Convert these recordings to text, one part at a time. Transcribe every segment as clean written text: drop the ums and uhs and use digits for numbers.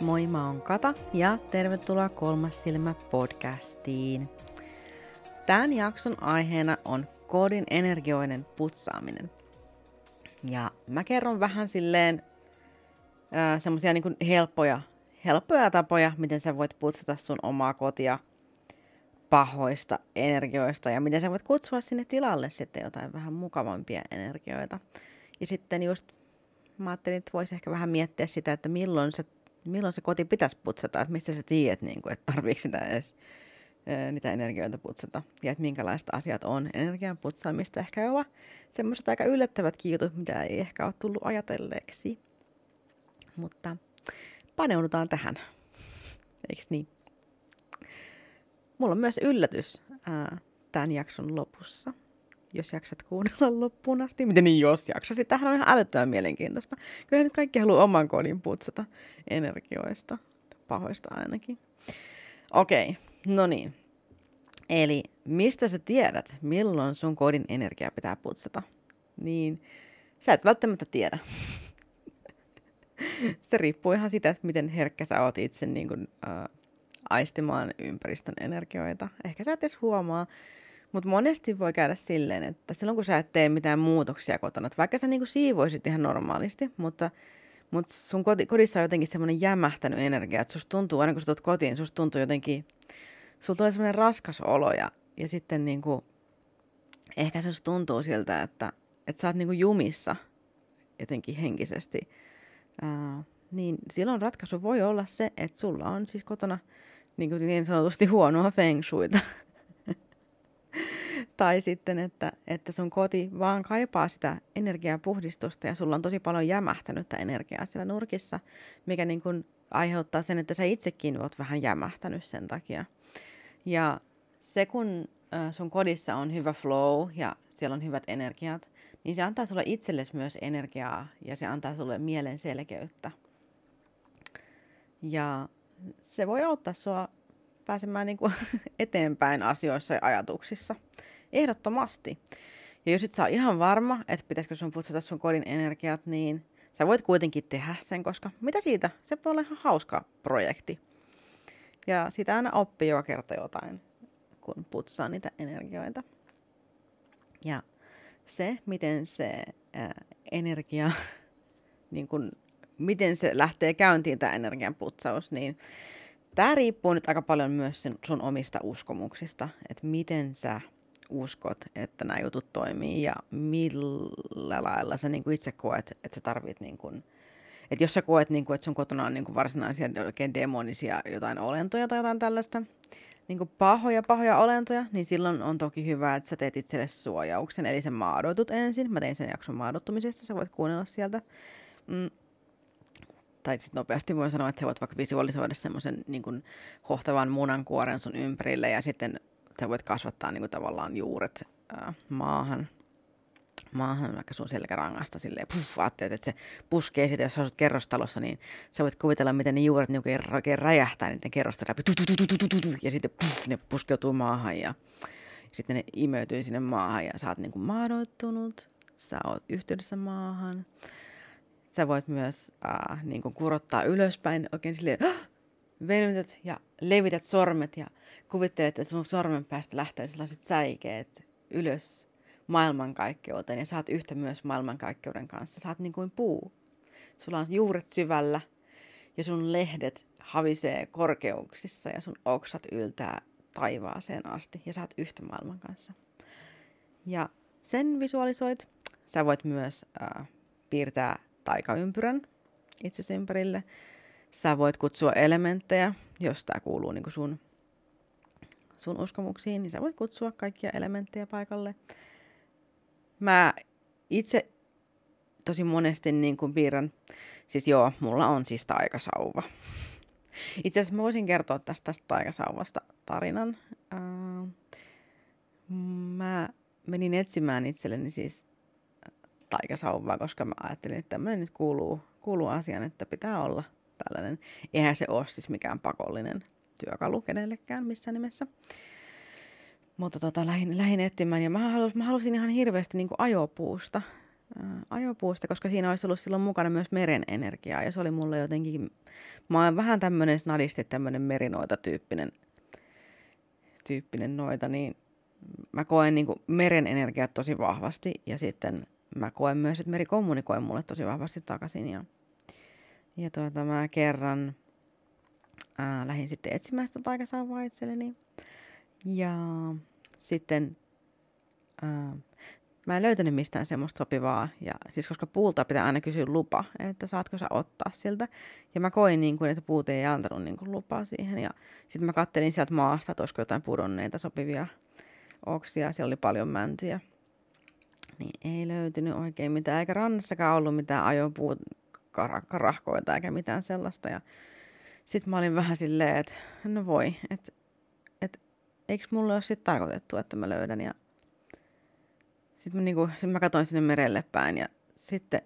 Moi, mä oon Kata ja tervetuloa Kolmas silmä podcastiin. Tämän jakson aiheena on kodin energioinen putsaaminen. Ja mä kerron vähän silleen semmosia niin kuin helppoja tapoja, miten sä voit putsata sun omaa kotia pahoista energioista ja miten sä voit kutsua sinne tilalle sitten jotain vähän mukavampia energioita. Ja sitten just mä ajattelin, että voisi ehkä vähän miettiä sitä, että milloin se koti pitäisi putsata, että mistä sä tiedät, niin kuin, että tarviiko niitä energioita putsata ja että minkälaiset asiat on. Energian putsaamista ehkä ovat semmoiset aika yllättävätkin jutut, mitä ei ehkä ole tullut ajatelleeksi. Mutta paneudutaan tähän, eiks niin? Mulla on myös yllätys tämän jakson lopussa, jos jaksat kuunnella loppuun asti. Miten niin, jos jaksasit? Tämähän on ihan älyttömän mielenkiintoista. Kyllä nyt kaikki haluaa oman kodin putsata energioista, pahoista ainakin. Okei, no niin. Eli mistä sä tiedät, milloin sun kodin energia pitää putsata? Niin, sä et välttämättä tiedä. Se riippuu ihan siitä, että miten herkkä sä oot itse niin kuin, aistimaan ympäristön energioita. Ehkä sä et edes huomaa, mutta monesti voi käydä silleen, että silloin kun sä et tee mitään muutoksia kotona, että vaikka sä niin kuin siivoisit ihan normaalisti, mutta sun kodissa on jotenkin semmoinen jämähtänyt energia, että susta tuntuu, aina kun sä tulet kotiin, susta tuntuu jotenkin, sulla tulee semmoinen raskas olo ja sitten niin kuin, ehkä se tuntuu siltä, että sä oot niin kuin jumissa jotenkin henkisesti. Niin silloin ratkaisu voi olla se, että sulla on siis kotona niin sanotusti huonoa feng shuita. Tai sitten, että sun koti vaan kaipaa sitä energiapuhdistusta ja sulla on tosi paljon jämähtänyttä energiaa siellä nurkissa, mikä niin kuin aiheuttaa sen, että sä itsekin oot vähän jämähtänyt sen takia. Ja se, kun sun kodissa on hyvä flow ja siellä on hyvät energiat, niin se antaa sulle itsellesi myös energiaa ja se antaa sulle mielen selkeyttä. Ja se voi auttaa sua pääsemään niin kuin eteenpäin asioissa ja ajatuksissa. Ehdottomasti. Ja jos et sä ole ihan varma, että pitäisikö sun putsata sun kodin energiat, niin sä voit kuitenkin tehdä sen, koska mitä siitä? Se voi olla ihan hauska projekti. Ja siitä aina oppii joka kerta jotain, kun putsaa niitä energioita. Ja se, miten se energia, niin kun, miten se lähtee käyntiin tämä energian putsaus, niin tämä riippuu nyt aika paljon myös sun omista uskomuksista, että miten sä uskot, että nämä jutut toimii ja millä lailla sä niin kun itse koet, että sä tarvit niin kun, että jos sä koet, niin kun, että sun kotona on niin kun varsinaisia oikein demonisia jotain olentoja tai jotain tällaista, niin kuin pahoja olentoja, niin silloin on toki hyvä, että sä teet itselle suojauksen. Eli sä maadoitut ensin. Mä tein sen jakson maadottumisesta, sä voit kuunnella sieltä. Tai sitten nopeasti voi sanoa, että sä voit vaikka visualisoida semmoisen niin kuin hohtavan munankuoren sun ympärille ja sitten sä voit kasvattaa niin kuin tavallaan juuret maahan vaikka sun selkärangasta silleen, ajattelet, että se puskee sitä, jos sä asut kerrostalossa, niin sä voit kuvitella, miten ne juuret niin oikein räjähtää niiden kerrosten läpi, ja sitten ne puskeutuu maahan, ja sitten ne imeytyy sinne maahan, ja sä oot niin kuin maadoittunut, sä oot yhteydessä maahan, sä voit myös niin kuin kurottaa ylöspäin, oikein silleen, venytät ja levität sormet, ja kuvittelet, että sun sormen päästä lähtee sellaiset säikeet ylös, maailmankaikkeuteen ja sä oot yhtä myös maailmankaikkeuden kanssa. Sä oot niin kuin puu. Sulla on juuret syvällä ja sun lehdet havisee korkeuksissa ja sun oksat yltää taivaaseen asti ja sä oot yhtä maailman kanssa. Ja sen visualisoit. Sä voit myös piirtää taikaympyrän itsesi ympärille. Sä voit kutsua elementtejä, jos tää kuuluu niin kuin sun uskomuksiin, niin sä voit kutsua kaikkia elementtejä paikalle. Mä itse tosi monesti niin kuin piirrän, siis joo, mulla on siis taikasauva. Itse asiassa mä voisin kertoa tästä taikasauvasta tarinan. Mä menin etsimään itselleni siis taikasauvaa, koska mä ajattelin, että tämmöinen nyt kuuluu asiaan, että pitää olla tällainen. Eihän se ole siis mikään pakollinen työkalu kenellekään missään nimessä. Mutta lähdin etsimään ja mä halusin ihan hirveästi niin kuin ajopuusta. ajopuusta, koska siinä olisi ollut silloin mukana myös meren energiaa. Ja se oli mulle jotenkin, mä oon vähän tämmöinen snadisti, tämmöinen merinoita-tyyppinen noita, niin mä koen niin kuin meren energiaa tosi vahvasti. Ja sitten mä koen myös, että meri kommunikoi mulle tosi vahvasti takaisin. Ja mä kerran lähdin sitten etsimään sitä taikasauvaa itselleni. Ja sitten mä en löytänyt mistään semmoista sopivaa, ja siis koska puulta pitää aina kysyä lupa, että saatko sä ottaa siltä. Ja mä koin, niin kuin, että puut ei antanut niin kuin, lupaa siihen. Ja sitten mä kattelin sieltä maasta, että olisiko jotain pudonneita sopivia oksia. Siellä oli paljon mäntyjä. Niin ei löytynyt oikein mitään, eikä rannassakaan ollut mitään ajopuut, karahkoita eikä mitään sellaista. Ja sitten mä olin vähän silleen, että no voi, että eikö mulle ole sitten tarkoitettu, että mä löydän. Ja sitten mä katsoin sinne merelle päin ja sitten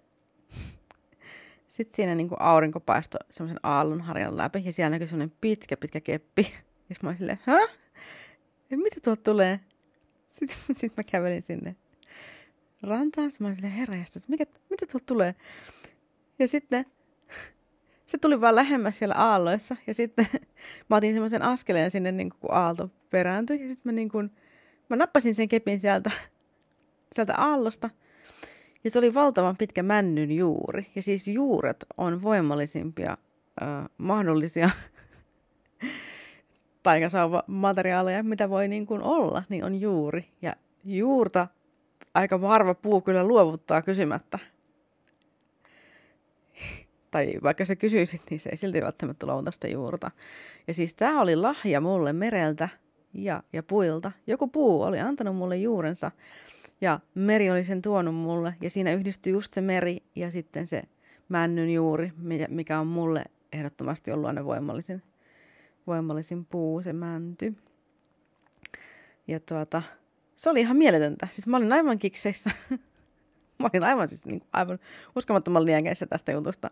siinä niinku aurinko paistoi semmoisen aallonharjan läpi ja siellä näkyi semmoinen pitkä keppi. Ja mä olin silleen, hä? Mitä tuolta tulee? Sitten mä kävelin sinne rantaan, mä olin silleen herästä, että mitä tuolta tulee? Ja sitten se tuli vaan lähemmäs siellä aalloissa ja sitten mä otin semmoisen askeleen sinne niinku kun aalto perääntyi ja sitten mä nappasin sen kepin sieltä aallosta. Ja se oli valtavan pitkä männyn juuri. Ja siis juuret on voimallisimpia mahdollisia taikasauvamateriaaleja, mitä voi niin kuin olla, niin on juuri. Ja juurta aika harva puu kyllä luovuttaa kysymättä. Tai vaikka se kysyisit, niin se ei silti välttämättä luovuta sitä juurta. Ja siis tää oli lahja mulle mereltä ja puilta. Joku puu oli antanut mulle juurensa. Ja meri oli sen tuonut mulle ja siinä yhdistyi just se meri ja sitten se männyn juuri, mikä on mulle ehdottomasti ollut aina voimallisin puu, se mänty. Ja se oli ihan mieletöntä. Siis mä olin aivan kikseissä. Mä olin aivan siis niin kuin, aivan uskomattoman liengeissä tästä jutusta.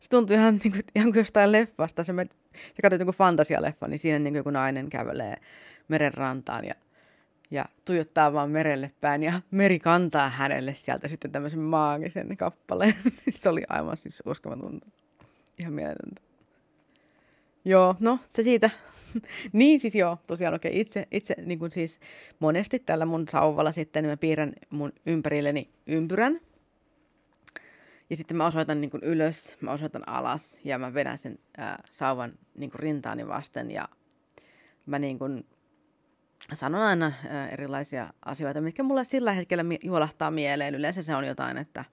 Se tuntui ihan niin kuin, jostain leffasta. Ja katsoit joku fantasialeffa, niin siinä niin kuin joku nainen kävelee meren rantaan ja tuijottaa vaan merelle päin, ja meri kantaa hänelle sieltä sitten tämmöisen maagisen kappaleen. Se oli aivan siis uskomatonta. Ihan mieletöntä. Joo, no se siitä. Niin siis joo, tosiaan okei, itse niin kuin siis monesti tällä mun sauvalla sitten niin mä piirrän mun ympärilleni ympyrän. Ja sitten mä osoitan niin kuin ylös, mä osoitan alas, ja mä vedän sen sauvan niin kuin rintaani vasten, ja mä niin kuin sanon aina erilaisia asioita, mitkä mulle sillä hetkellä juolahtaa mieleen. Yleensä se on jotain, että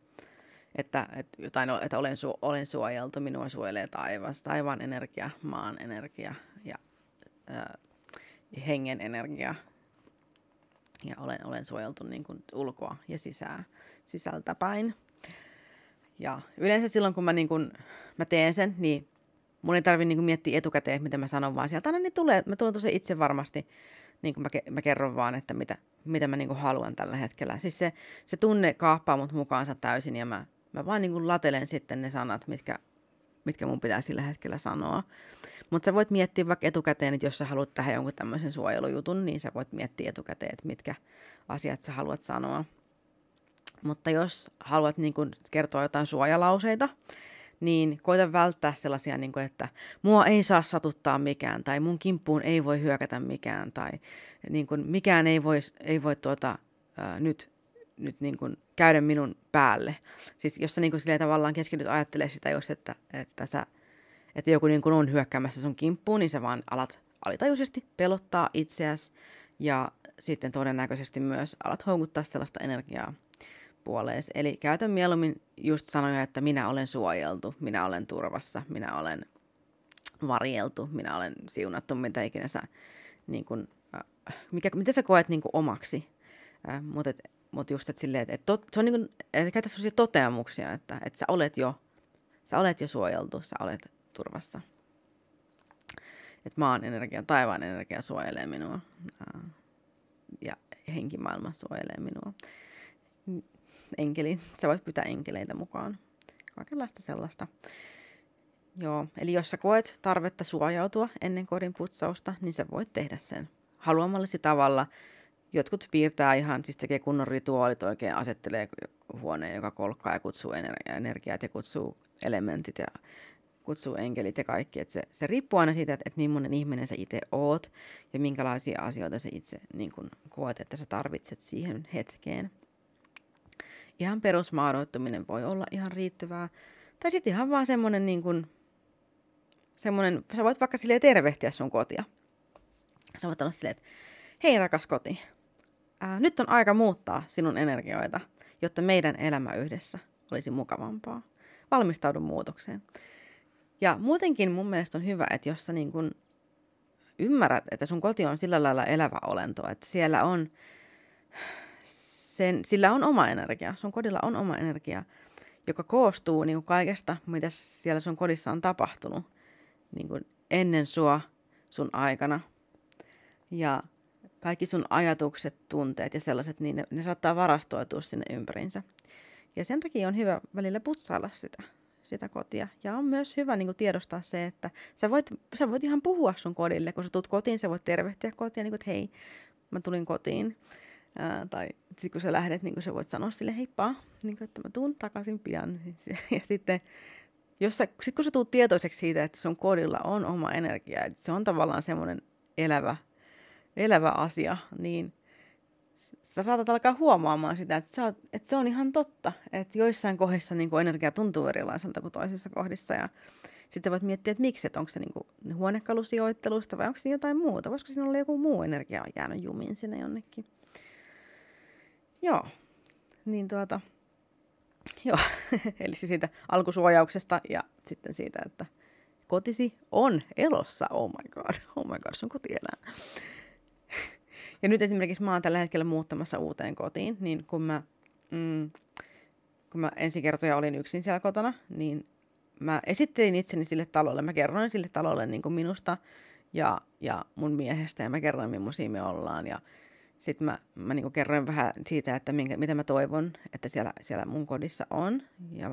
olen suojeltu, minua suojelee taivas, taivaan energia, maan energia ja hengen energia. Ja olen suojeltu niin kuin ulkoa ja sisältäpäin. Ja yleensä silloin, kun mä teen sen, niin mun ei tarvitse niin kuin miettiä etukäteen, mitä mä sanon, vaan sieltä aina ne tulee. Mä tulen tosi itse varmasti. Niin kuin mä kerron vaan, että mitä mä niin kuin haluan tällä hetkellä. Siis se tunne kaappaa mut mukaansa täysin ja mä vaan niin kuin latelen sitten ne sanat, mitkä mun pitää sillä hetkellä sanoa. Mutta sä voit miettiä vaikka etukäteen, että jos sä haluat tähän jonkun tämmöisen suojelujutun, niin sä voit miettiä etukäteen, että mitkä asiat sä haluat sanoa. Mutta jos haluat niin kuin kertoa jotain suojalauseita, niin koita välttää sellaisia, niin kuin, että mua ei saa satuttaa mikään, tai mun kimppuun ei voi hyökätä mikään, tai niin kuin, mikään ei voi nyt niin kuin, käydä minun päälle. Siis jos sä niin kuin, silleen tavallaan keskityt ajattelee sitä just, että joku niin kuin, on hyökkäämässä sun kimppuun, niin sä vaan alat alitajuisesti pelottaa itseäsi, ja sitten todennäköisesti myös alat houkuttaa sellaista energiaa puoleesi. Eli käytän mieluummin just sanoja, että minä olen suojeltu, minä olen turvassa, minä olen varjeltu, minä olen siunattu, mitä ikinä sä, niin kun, miten sä koet niin kun omaksi. Mutta just, että silleen, että käytä sellaisia toteamuksia, että sä olet jo suojeltu, sä olet turvassa. Että maan energia, taivaan energia suojelee minua ja henkimaailma suojelee minua. Enkeli. Sä voit pyytää enkeleitä mukaan. Kaikenlaista sellaista. Joo, eli jos sä koet tarvetta suojautua ennen kodin putsausta, niin sä voit tehdä sen haluamallasi tavalla Jotkut piirtää ihan, siis tekee kunnon rituaalit, oikein asettelee huoneen, joka kolkkaa ja kutsuu energiat ja kutsuu elementit ja kutsuu enkelit ja kaikki. Et se riippuu aina siitä, että millainen ihminen sä itse oot ja minkälaisia asioita sä itse niin kun koet, että sä tarvitset siihen hetkeen. Ihan perusmaadoittuminen voi olla ihan riittävää. Tai sitten ihan vaan semmoinen, niin kun, semmoinen, sä voit vaikka silleen tervehtiä sun kotia. Sä voit olla silleen, että hei rakas koti, nyt on aika muuttaa sinun energioita, jotta meidän elämä yhdessä olisi mukavampaa. Valmistaudu muutokseen. Ja muutenkin mun mielestä on hyvä, että jos sä niin kun ymmärrät, että sun koti on sillä lailla elävä olento, että siellä on, sillä on oma energia, sun kodilla on oma energia, joka koostuu niin kun kaikesta, mitä siellä sun kodissa on tapahtunut niin kun ennen sua, sun aikana. Ja kaikki sun ajatukset, tunteet ja sellaiset, niin ne saattaa varastoitua sinne ympäriinsä. Ja sen takia on hyvä välillä putsailla sitä kotia. Ja on myös hyvä niin kuin tiedostaa se, että sä voit ihan puhua sun kodille. Kun sä tulet kotiin, sä voit tervehtiä kotia, niin kuin, että hei, mä tulin kotiin. Tai sitten kun sä lähdet, niin kuin sä voit sanoa sille heippa, niin kuin, että mä tuun takaisin pian. Ja sitten kun sä tulet tietoiseksi siitä, että sun kodilla on oma energia, että se on tavallaan semmoinen elävä asia, niin sä saatat alkaa huomaamaan sitä, että se on ihan totta, että joissain kohdissa niin kuin energia tuntuu erilaiselta kuin toisissa kohdissa, ja sitten voit miettiä, että miksi, että onko se niin kuin huonekalusijoittelusta vai onko se jotain muuta, voisiko siinä olla joku muu energia jäänyt jumiin sinne jonnekin. Joo, niin joo, eli siitä alkusuojauksesta ja sitten siitä, että kotisi on elossa, oh my god, sun koti elää. Ja nyt esimerkiksi mä oon tällä hetkellä muuttamassa uuteen kotiin, niin kun mä ensi kertoja olin yksin siellä kotona, niin mä esittelin itseni sille talolle. Mä kerroin sille talolle niin kuin minusta ja mun miehestä ja mä kerroin, millaisia me ollaan. Ja sit mä niin kuin kerroin vähän siitä, että mitä mä toivon, että siellä mun kodissa on. Ja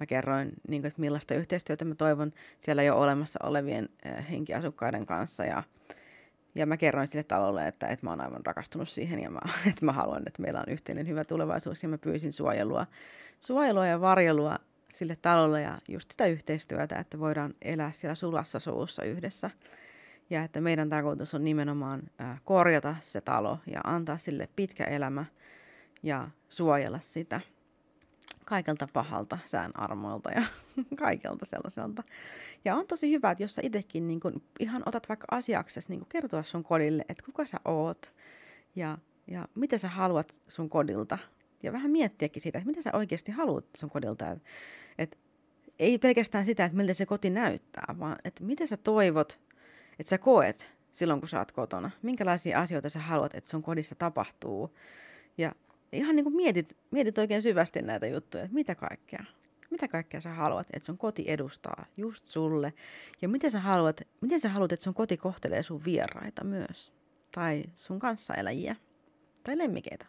mä kerroin, niin kuin, että millaista yhteistyötä mä toivon siellä jo olemassa olevien henkiasukkaiden kanssa ja mä kerroin sille talolle, että mä oon aivan rakastunut siihen ja että mä haluan, että meillä on yhteinen hyvä tulevaisuus. Ja mä pyysin suojelua ja varjelua sille talolle ja just sitä yhteistyötä, että voidaan elää siellä sulassa suvussa yhdessä. Ja että meidän tarkoitus on nimenomaan korjata se talo ja antaa sille pitkä elämä ja suojella sitä kaikelta pahalta, sään armoilta ja kaikelta sellaiselta. Ja on tosi hyvä, että jos sä itsekin niin kun ihan otat vaikka asiaksesi niin kun kertoa sun kodille, että kuka sä oot ja mitä sä haluat sun kodilta. Ja vähän miettiäkin siitä, että mitä sä oikeasti haluat sun kodilta. Et ei pelkästään sitä, että miltä se koti näyttää, vaan että mitä sä toivot, että sä koet silloin, kun sä oot kotona. Minkälaisia asioita sä haluat, että sun kodissa tapahtuu. Ja ihan niin kuin mietit oikein syvästi näitä juttuja, että mitä kaikkea sä haluat, että sun koti edustaa just sulle. Ja miten sä haluat, että sun koti kohtelee sun vieraita myös. Tai sun kanssaeläjiä. Tai lemmikeitä.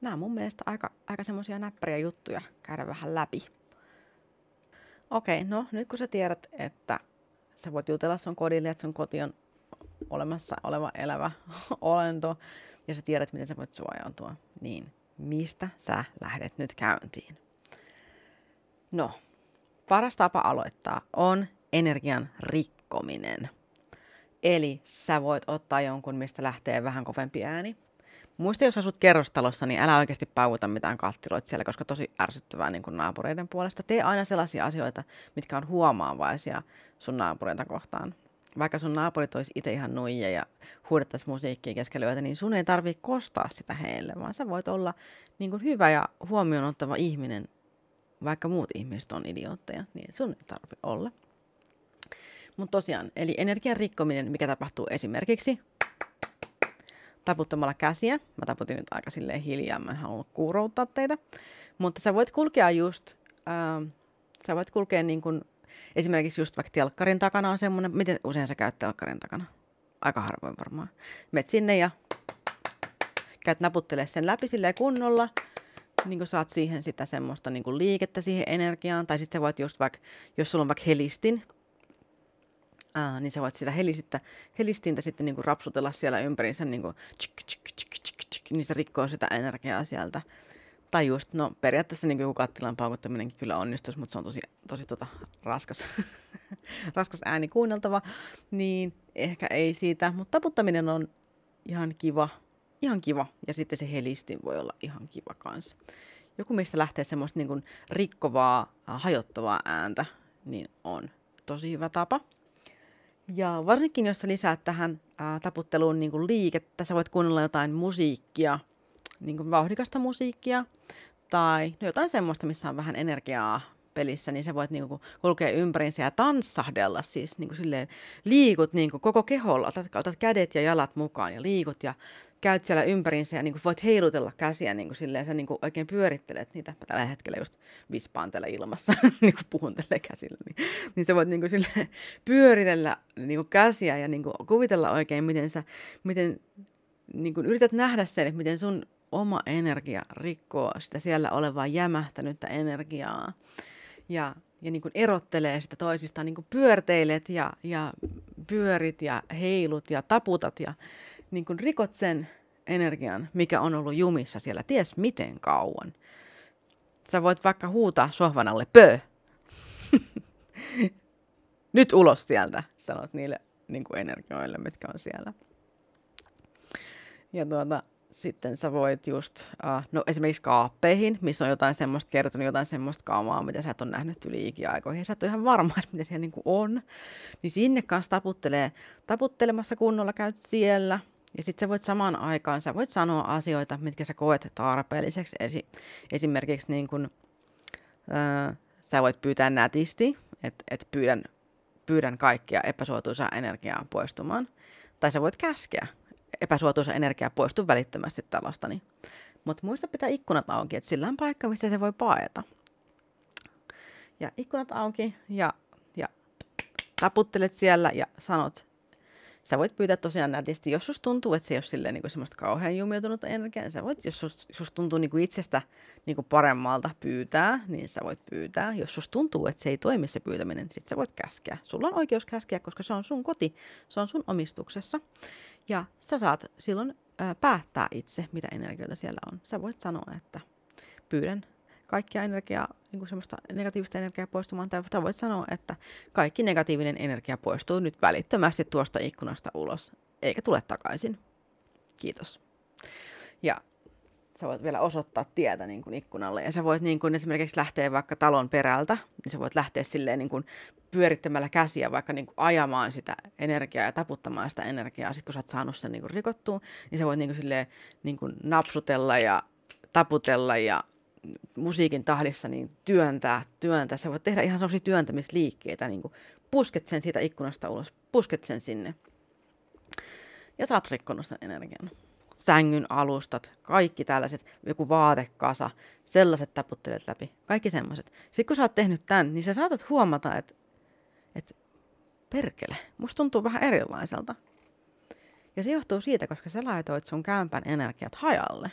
Nämä on mun mielestä aika semmoisia näppäriä juttuja käydä vähän läpi. Okei, no nyt kun sä tiedät, että sä voit jutella sun kodille, että sun koti on olemassa oleva elävä olento. Ja sä tiedät, miten sä voit suojautua, niin mistä sä lähdet nyt käyntiin? No, paras tapa aloittaa on energian rikkominen. Eli sä voit ottaa jonkun, mistä lähtee vähän kovempi ääni. Muista, jos asut kerrostalossa, niin älä oikeasti paukuta mitään kattiloita siellä, koska tosi ärsyttävää niin kuin naapureiden puolesta. Tee aina sellaisia asioita, mitkä on huomaavaisia sun naapureita kohtaan. Vaikka sun naapurit olisi itse ihan nuijia ja huudettaisiin musiikkia keskellä yötä, niin sun ei tarvitse kostaa sitä heille, vaan sä voit olla niin kuin hyvä ja huomioon ottava ihminen, vaikka muut ihmiset on idiootteja, niin sun ei tarvitse olla. Mutta tosiaan, eli energian rikkominen, mikä tapahtuu esimerkiksi taputtamalla käsiä. Mä taputin nyt aika silleen hiljaa, mä en halunnut kuurouttaa teitä. Mutta sä voit kulkea just, niin kuin esimerkiksi just vaikka telkkarin takana on semmoinen, miten usein sä käyt telkkarin takana? Aika harvoin varmaan. Met sinne ja käyt naputtelemaan sen läpi silleen kunnolla, niin kun saat siihen sitä semmoista niin kun liikettä siihen energiaan. Tai sitten sä voit just vaikka, jos sulla on vaikka helistin, niin sä voit sitä helistintä sitten niin kuin rapsutella siellä ympärinsä niin kuin niin se rikkoo sitä energiaa sieltä. Tai just, no periaatteessa niin kuin kattilan paukuttaminenkin kyllä onnistuisi, mutta se on tosi raskas ääni kuunneltava, niin ehkä ei siitä, mutta taputtaminen on ihan kiva, ja sitten se helistin voi olla ihan kiva kanssa. Joku mistä lähtee semmoista niin kuin rikkovaa, hajottavaa ääntä, niin on tosi hyvä tapa. Ja varsinkin, jos sä lisäät tähän taputteluun niin kuin liikettä, sä voit kuunnella jotain musiikkia, niin kuin vauhdikasta musiikkia, tai no jotain semmoista, missä on vähän energiaa pelissä, niin sä voit niin kuin kulkea ympärinsä ja tanssahdella, siis niin kuin silleen liikut niin kuin koko keholla, otat kädet ja jalat mukaan ja liikut ja käyt siellä ympärinsä ja niin kuin voit heilutella käsiä niin kuin silleen, sä niin kuin oikein pyörittelet niitä. Mä tällä hetkellä just vispaan täällä ilmassa, niin kuin puhun tällä käsillä. Niin sä voit niin kuin silleen pyöritellä niin kuin käsiä ja niin kuin kuvitella oikein, miten niin kuin yrität nähdä sen, että miten sun oma energia rikkoo sitä siellä olevaa jämähtänyttä energiaa. Ja niin kuin erottelee sitä toisistaan, niin kuin pyörteilet ja pyörit ja heilut ja taputat ja niin kuin rikot sen energian, mikä on ollut jumissa siellä ties miten kauan. Sä voit vaikka huutaa sohvan alle, pöö! Nyt ulos sieltä, sanot niille niin kuin energioille, mitkä on siellä. Ja sitten sä voit just, no esimerkiksi kaappeihin, missä on jotain semmoista kertonut, jotain semmoista kamaa, mitä sä et ole nähnyt yli ikiaikoihin, ja sä et ole ihan varma, mitä siellä niinku on, niin sinne kanssa taputtelemassa kunnolla käyt siellä, ja sit sä voit samaan aikaan, sä voit sanoa asioita, mitkä sä koet tarpeelliseksi, esimerkiksi niin kun, sä voit pyytää nätisti, että pyydän kaikkia epäsuotuisaa energiaa poistumaan, tai sä voit käskeä. Epäsuotuisa energia poistuu välittömästi tällaistani. Mutta muista pitää ikkunat auki, että sillä on paikka, missä se voi paeta. Ja ikkunat auki ja taputtelet siellä ja sanot. Sä voit pyytää tosiaan nätisti, jos susta tuntuu, että se ei ole silleen niin kuin semmoista kauhean jumiutunutta energiaa. Sä voit, jos susta tuntuu niin kuin itsestä niin kuin paremmalta pyytää, niin sä voit pyytää. Jos susta tuntuu, että se ei toimi se pyytäminen, sit sä voit käskeä. Sulla on oikeus käskeä, koska se on sun koti, se on sun omistuksessa. Ja sä saat silloin päättää itse, mitä energioita siellä on. Sä voit sanoa, että pyydän kaikkia energiaa, niin kuin semmoista negatiivista energiaa poistumaan. Tai sä voit sanoa, että kaikki negatiivinen energia poistuu nyt välittömästi tuosta ikkunasta ulos, eikä tule takaisin. Kiitos. Ja sä voit vielä osoittaa tietä niin kuin ikkunalle. Ja sä voit niin kuin esimerkiksi lähteä vaikka talon perältä, niin sä voit lähteä silleen niin kuin pyörittämällä käsiä vaikka niin kuin ajamaan sitä energiaa ja taputtamaan sitä energiaa. Sitten kun sä oot saanut sen niin kuin rikottua, niin sä voit niin kuin silleen niin kuin napsutella ja taputella ja musiikin tahdissa niin työntää. Sä voit tehdä ihan sellaisia työntämisliikkeitä, niin kuin pusket sen siitä ikkunasta ulos, pusket sen sinne. Ja sä oot rikkonut sen energian. Sängyn alustat, kaikki tällaiset, joku vaatekasa, sellaiset taputtelet läpi, kaikki semmoiset. Sitten kun sä oot tehnyt tämän, niin sä saatat huomata, että perkele, musta tuntuu vähän erilaiselta. Ja se johtuu siitä, koska sä laitoit sun kämpän energiat hajalle.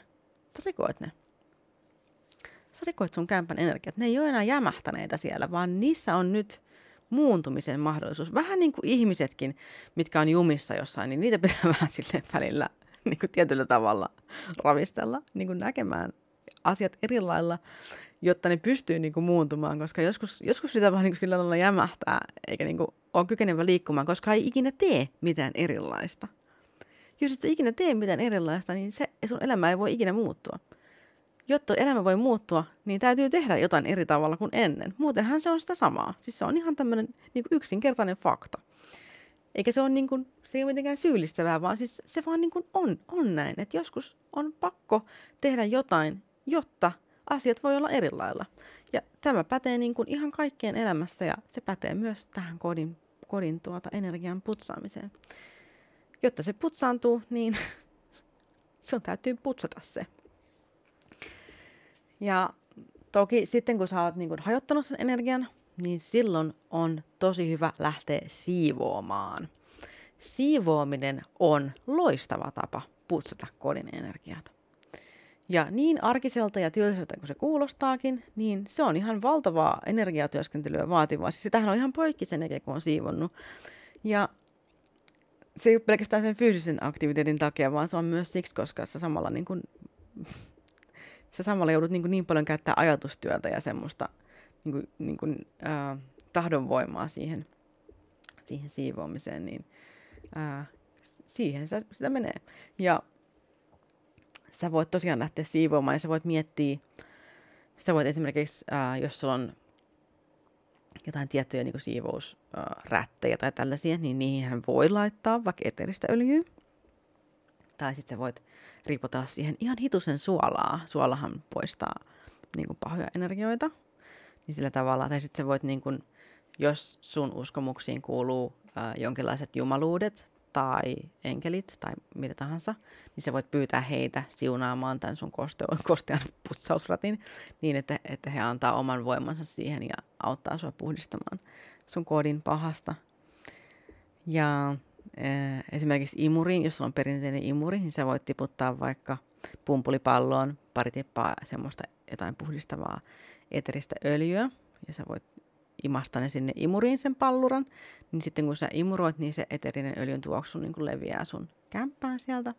Sä rikoit ne. Sä rikoit sun kämpän energiat. Ne ei ole enää jämähtäneitä siellä, vaan niissä on nyt muuntumisen mahdollisuus. Vähän niin kuin ihmisetkin, mitkä on jumissa jossain, niin niitä pitää vähän silleen välillä niin kuin tietyllä tavalla ravistella, niin kuin näkemään asiat eri lailla, jotta ne pystyy niin kuin muuntumaan, koska joskus sitä vaan niin kuin sillä lailla jämähtää, eikä niin kuin ole kykenevä liikkumaan, koska ei ikinä tee mitään erilaista. Jos et sä ikinä tee mitään erilaista, niin se sun elämä ei voi ikinä muuttua. Jotta elämä voi muuttua, niin täytyy tehdä jotain eri tavalla kuin ennen. Muutenhan se on sitä samaa. Siis se on ihan tämmöinen niin kuin yksinkertainen fakta. Eikä se ole, niin kuin, se ei ole mitenkään syyllistävää, vaan siis se vaan niin kuin on näin. Että joskus on pakko tehdä jotain, jotta asiat voi olla eri lailla. Ja tämä pätee niin kuin ihan kaikkeen elämässä ja se pätee myös tähän kodin energian putsaamiseen. Jotta se putsaantuu, niin sun täytyy putsata se. Ja toki sitten kun sä oot niin kuin hajottanut sen energian, niin silloin on tosi hyvä lähteä siivoamaan. Siivoaminen on loistava tapa putsata kodin energiat. Ja niin arkiselta ja tylsältä kuin se kuulostaakin, niin se on ihan valtavaa energiatyöskentelyä vaativaa. Siis sitähän on ihan poikki sen jälkeen, kun on siivonnut. Ja se ei ole pelkästään sen fyysisen aktiviteetin takia, vaan se on myös siksi, koska sä samalla, niin kun, sä samalla joudut niin paljon käyttää ajatustyötä ja semmoista tahdonvoimaa siihen siivoamiseen, niin siihen sitä menee. Ja sä voit tosiaan lähteä siivoamaan ja sä voit miettiä, sä voit esimerkiksi, jos sulla on jotain tiettyjä niin kuin siivousrättejä tai tällaisia, niin niihin voi laittaa vaikka eteeristä öljyä. Tai sitten sä voit riipottaa siihen ihan hitusen suolaa. Suolahan poistaa niin kuin pahoja energioita. Niin sillä tavalla, tai sitten sä voit, niin kuin, jos sun uskomuksiin kuuluu jonkinlaiset jumaluudet tai enkelit tai mitä tahansa, niin sä voit pyytää heitä siunaamaan tämän sun kostean putsausratin niin, että he antaa oman voimansa siihen ja auttaa sua puhdistamaan sun kodin pahasta. Ja esimerkiksi imuriin, jos sulla on perinteinen imuri, niin sä voit tiputtaa vaikka pumpulipalloon pari tippaa semmoista jotain puhdistavaa eteristä öljyä ja sä voit imasta ne sinne imuriin sen palluran, niin sitten kun sä imuroit, niin se eterinen öljyn tuoksu niin kun leviää sun kämppään sieltä.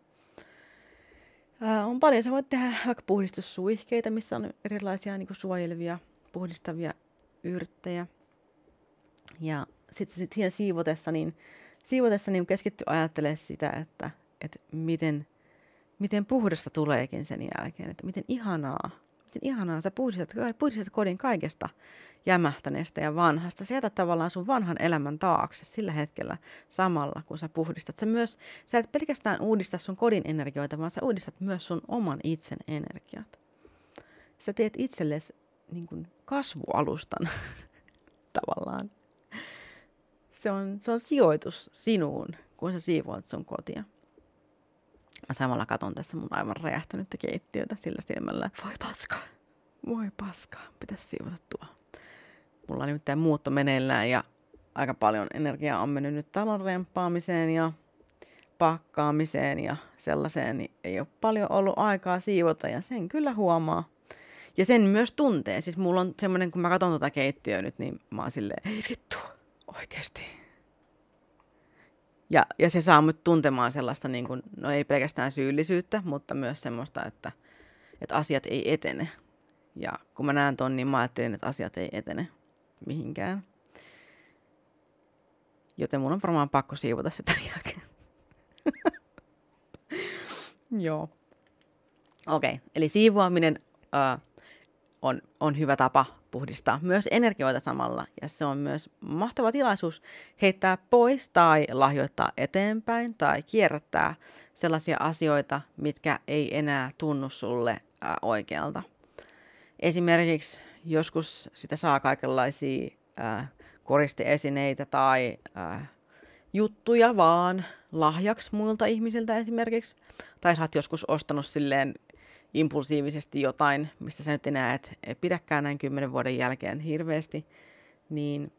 On paljon, sä voit tehdä vaikka puhdistussuihkeita, missä on erilaisia niin kun suojelevia, puhdistavia yrttejä. Ja sitten siinä siivotessa niin keskitty ajattelee sitä, että miten puhdasta tuleekin sen jälkeen, että miten ihanaa, sä puhdistat kodin kaikesta jämähtäneestä ja vanhasta. Sä jätät tavallaan sun vanhan elämän taakse sillä hetkellä samalla, kun sä puhdistat. Sä et pelkästään uudista sun kodin energioita, vaan sä uudistat myös sun oman itsen energiat. Sä teet itsellesi niin kuin kasvualustan tavallaan. Se on sijoitus sinuun, kun sä siivoat sun kotia. Mä samalla katon tässä mun aivan räjähtänyttä keittiötä sillä silmällä. Voi paskaa, pitäisi siivota tuo. Mulla on nimittäin muutto meneillään ja aika paljon energiaa on mennyt nyt talon remppaamiseen ja pakkaamiseen ja sellaiseen. Niin ei ole paljon ollut aikaa siivota ja sen kyllä huomaa. Ja sen myös tuntee. Siis mulla on semmoinen, kun mä katon tuota keittiöä nyt, niin mä oon silleen, ei vittu, oikeesti. Ja se saa mut tuntemaan sellaista, niin kun, no ei pelkästään syyllisyyttä, mutta myös semmoista, että asiat ei etene. Ja kun mä näen ton, niin mä ajattelin, että asiat ei etene mihinkään. Joten mun on varmaan pakko siivota se tämän jälkeen. Joo. Okei, eli siivoaminen on hyvä tapa puhdistaa myös energioita samalla, ja se on myös mahtava tilaisuus heittää pois tai lahjoittaa eteenpäin tai kierrättää sellaisia asioita, mitkä ei enää tunnu sulle oikealta. Esimerkiksi joskus sitä saa kaikenlaisia koristeesineitä tai juttuja vaan lahjaksi muilta ihmisiltä esimerkiksi, tai sä oot joskus ostanut silleen impulsiivisesti jotain, mistä sä nyt enää et pidäkään näin 10 vuoden jälkeen hirveästi, niin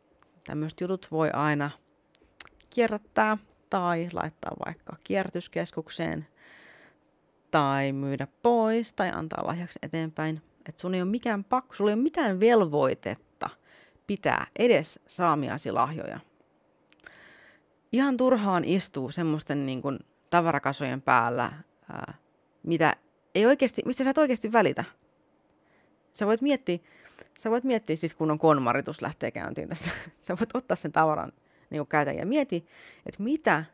tämmöiset jutut voi aina kierrättää tai laittaa vaikka kierrätyskeskukseen tai myydä pois tai antaa lahjaksi eteenpäin. Et sun ei ole mikään pakko, sulla ei ole mitään velvoitetta pitää edes saamiasi lahjoja. Ihan turhaan istuu semmoisten niin kun tavarakasojen päällä, mistä sä et oikeasti välitä. Sä voit miettiä siis, kun on konmaritus lähtee käyntiin tästä. Sä voit ottaa sen tavaran niin käytän ja mieti, että mitä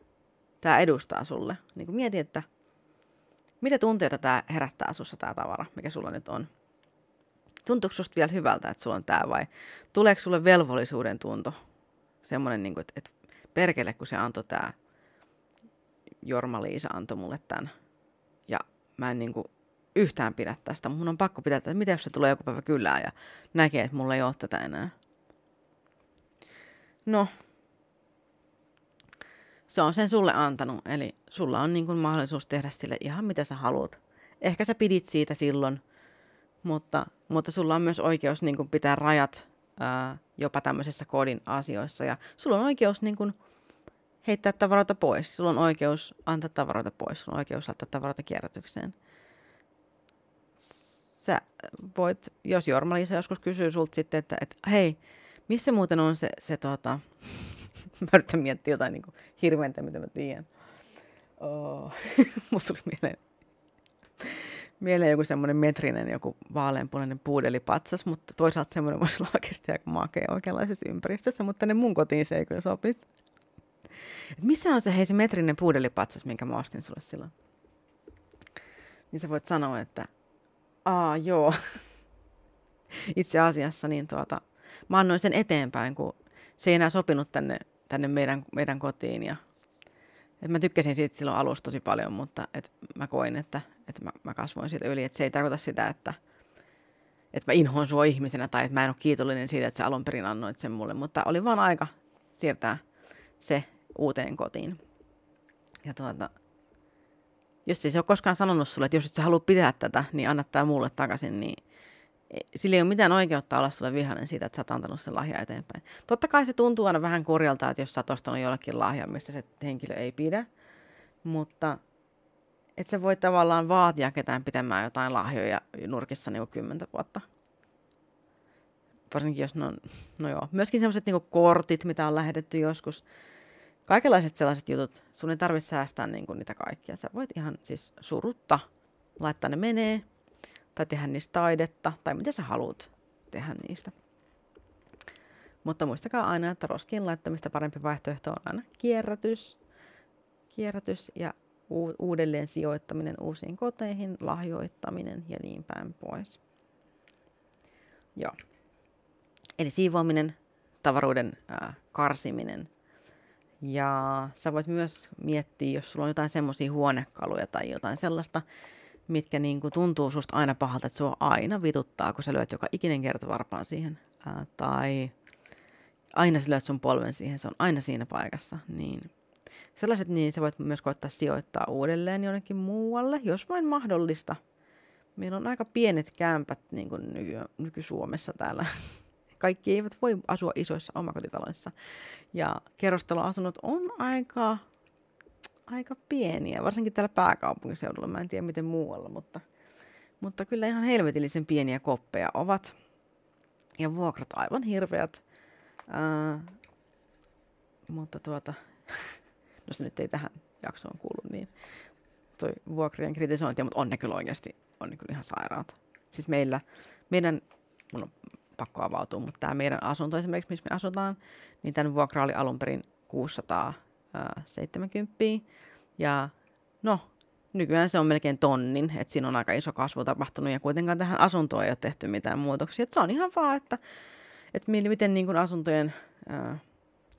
tää edustaa sulle. Niin mieti, että mitä tunteita tää herättää sussa tää tavara, mikä sulla nyt on. Tuntuuko susta vielä hyvältä, että sulla on tää, vai tuleeko sulle velvollisuuden tunto? Semmoinen, niin että perkele, kun se antoi tää Jorma-Liisa antoi mulle tän. Mä en niinku yhtään pidä tästä. Mun on pakko pitää tätä. Mitä jos se tulee joku päivä kylään ja näkee, että mulla ei ole tätä enää? No, se on sen sulle antanut. Eli sulla on niinku mahdollisuus tehdä sille ihan mitä sä haluat. Ehkä sä pidit siitä silloin, mutta sulla on myös oikeus niinku pitää rajat jopa tämmöisessä kodin asioissa. Ja sulla on oikeus niinku heittää tavaroita pois. Sulla on oikeus antaa tavaroita pois. Sulla on oikeus laittaa tavaroita kierrätykseen. Sä voit, jos Jorma-Liisa joskus kysyy sulta sitten, että hei, missä muuten on se Mä yritän miettiä jotain niin hirveäntä, mitä mä tiedän. Oh. Musta tuli mieleen joku semmoinen metrinen, joku vaaleanpunainen puudelipatsas, mutta toisaalta semmoinen voisi olla oikeasti aika makea oikeanlaisessa ympäristössä, mutta tänne mun kotiin se ei kyllä sopisi. Et missä on se, hei, se metrinen puudelipatsas, minkä mä ostin sulle silloin? Niin sä voit sanoa, että joo. Itse asiassa niin mä annoin sen eteenpäin, kun se ei enää sopinut tänne meidän kotiin. Ja, et mä tykkäsin siitä silloin alussa tosi paljon, mutta et mä koin, että mä kasvoin siitä yli. Et se ei tarkoita sitä, että mä inhoon sua ihmisenä tai että mä en ole kiitollinen siitä, että sä alun perin annoit sen mulle. Mutta oli vaan aika siirtää se uuteen kotiin. Ja jos ei se ole koskaan sanonut sulle, että jos et sä halua pitää tätä, niin anna tää mulle takaisin, niin sillä ei ole mitään oikeutta olla sulle vihainen siitä, että sä oot antanut sen lahja eteenpäin. Totta kai se tuntuu aina vähän kurjalta, että jos sä oot ostanut jollekin lahjan, mistä se henkilö ei pidä, mutta et sä voi tavallaan vaatia ketään pitämään jotain lahjoja nurkissa niin 10 vuotta. Varsinkin jos myöskin sellaiset niin kuin kortit, mitä on lähetetty joskus. Kaikenlaiset sellaiset jutut, sun ei tarvitse säästää niin kuin niitä kaikkia. Sä voit ihan siis surutta laittaa ne menee, tai tehdä niistä taidetta, tai mitä sä haluat tehdä niistä. Mutta muistakaa aina, että roskiin laittamista parempi vaihtoehto on aina kierrätys ja uudelleen sijoittaminen uusiin koteihin, lahjoittaminen ja niin päin pois. Joo. Eli siivoaminen, tavaruuden karsiminen. Ja sä voit myös miettiä, jos sulla on jotain semmoisia huonekaluja tai jotain sellaista, mitkä niinku tuntuu susta aina pahalta, että sua aina vituttaa, kun sä lyöt joka ikinen kerta varpaan siihen. Tai aina sä lyöt sun polven siihen, se on aina siinä paikassa. Niin sellaiset niin sä voit myös koittaa sijoittaa uudelleen jonnekin muualle, jos vain mahdollista. Meillä on aika pienet kämpät niin kuin nyky-Suomessa täällä. Kaikki eivät voi asua isoissa omakotitaloissa. Ja kerrostaloasunnot on aika pieniä, varsinkin täällä pääkaupunkiseudulla. Mä en tiedä miten muualla, mutta kyllä ihan helvetillisen pieniä koppeja ovat. Ja vuokrat aivan hirveät. Mutta no se nyt ei tähän jaksoon kuulu, niin toi vuokrien kritisointia, mutta on ne kyllä oikeasti, on ne kyllä ihan sairaat. Siis mun on pakko avautua, mutta tämä meidän asunto esimerkiksi, missä me asutaan, niin tämän vuokra oli alun perin 670. Ja nykyään se on melkein 1000, että siinä on aika iso kasvu tapahtunut ja kuitenkaan tähän asuntoon ei ole tehty mitään muutoksia. Et se on ihan vaan, että miten niin kuin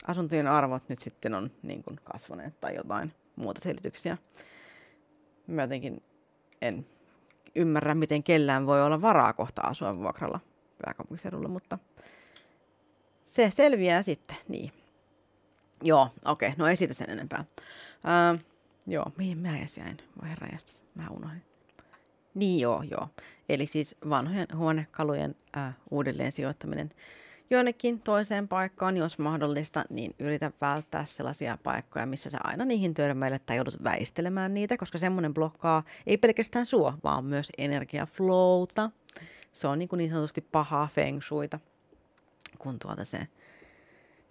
asuntojen arvot nyt sitten on niin kuin kasvaneet tai jotain muuta selityksiä. Mä jotenkin en ymmärrä, miten kellään voi olla varaa kohta asua vuokralla pääkaupunkiseudulla, mutta se selviää sitten, niin. Joo, okei, no ei siitä sen enempää. Mihin mä jäin? Voi herra jästäs, mä unohdin. Niin joo. Eli siis vanhojen huonekalujen uudelleen sijoittaminen jonnekin toiseen paikkaan, jos mahdollista, niin yritä välttää sellaisia paikkoja, missä sä aina niihin törmäilet tai joudut väistelemään niitä, koska semmoinen blokkaa ei pelkästään sua, vaan myös energiaflowta. Se on niin sanotusti pahaa feng shuita, kun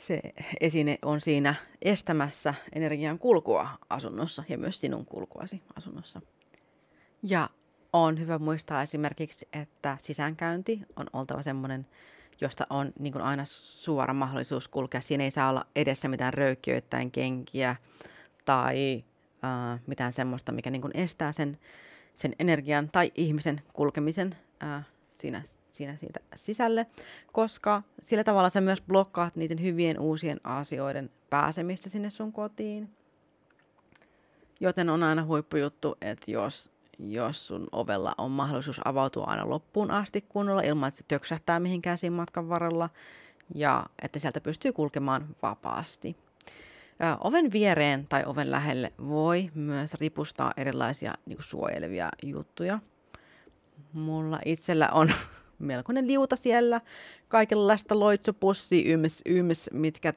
se esine on siinä estämässä energian kulkua asunnossa ja myös sinun kulkuasi asunnossa. Ja on hyvä muistaa esimerkiksi, että sisäänkäynti on oltava semmoinen, josta on niin kuin aina suora mahdollisuus kulkea. Siinä ei saa olla edessä mitään röykkiöittäin kenkiä tai mitään semmoista, mikä niin kuin estää sen energian tai ihmisen kulkemisen siinä siitä sisälle, koska sillä tavalla sä myös blokkaat niiden hyvien uusien asioiden pääsemistä sinne sun kotiin. Joten on aina huippujuttu, että jos sun ovella on mahdollisuus avautua aina loppuun asti kunnolla ilman, että se töksähtää mihinkään siinä matkan varrella ja että sieltä pystyy kulkemaan vapaasti. Oven viereen tai oven lähelle voi myös ripustaa erilaisia niin kuin suojelevia juttuja. Mulla itsellä on melkoinen liuta siellä, kaikenlaista loitsupussia mitkä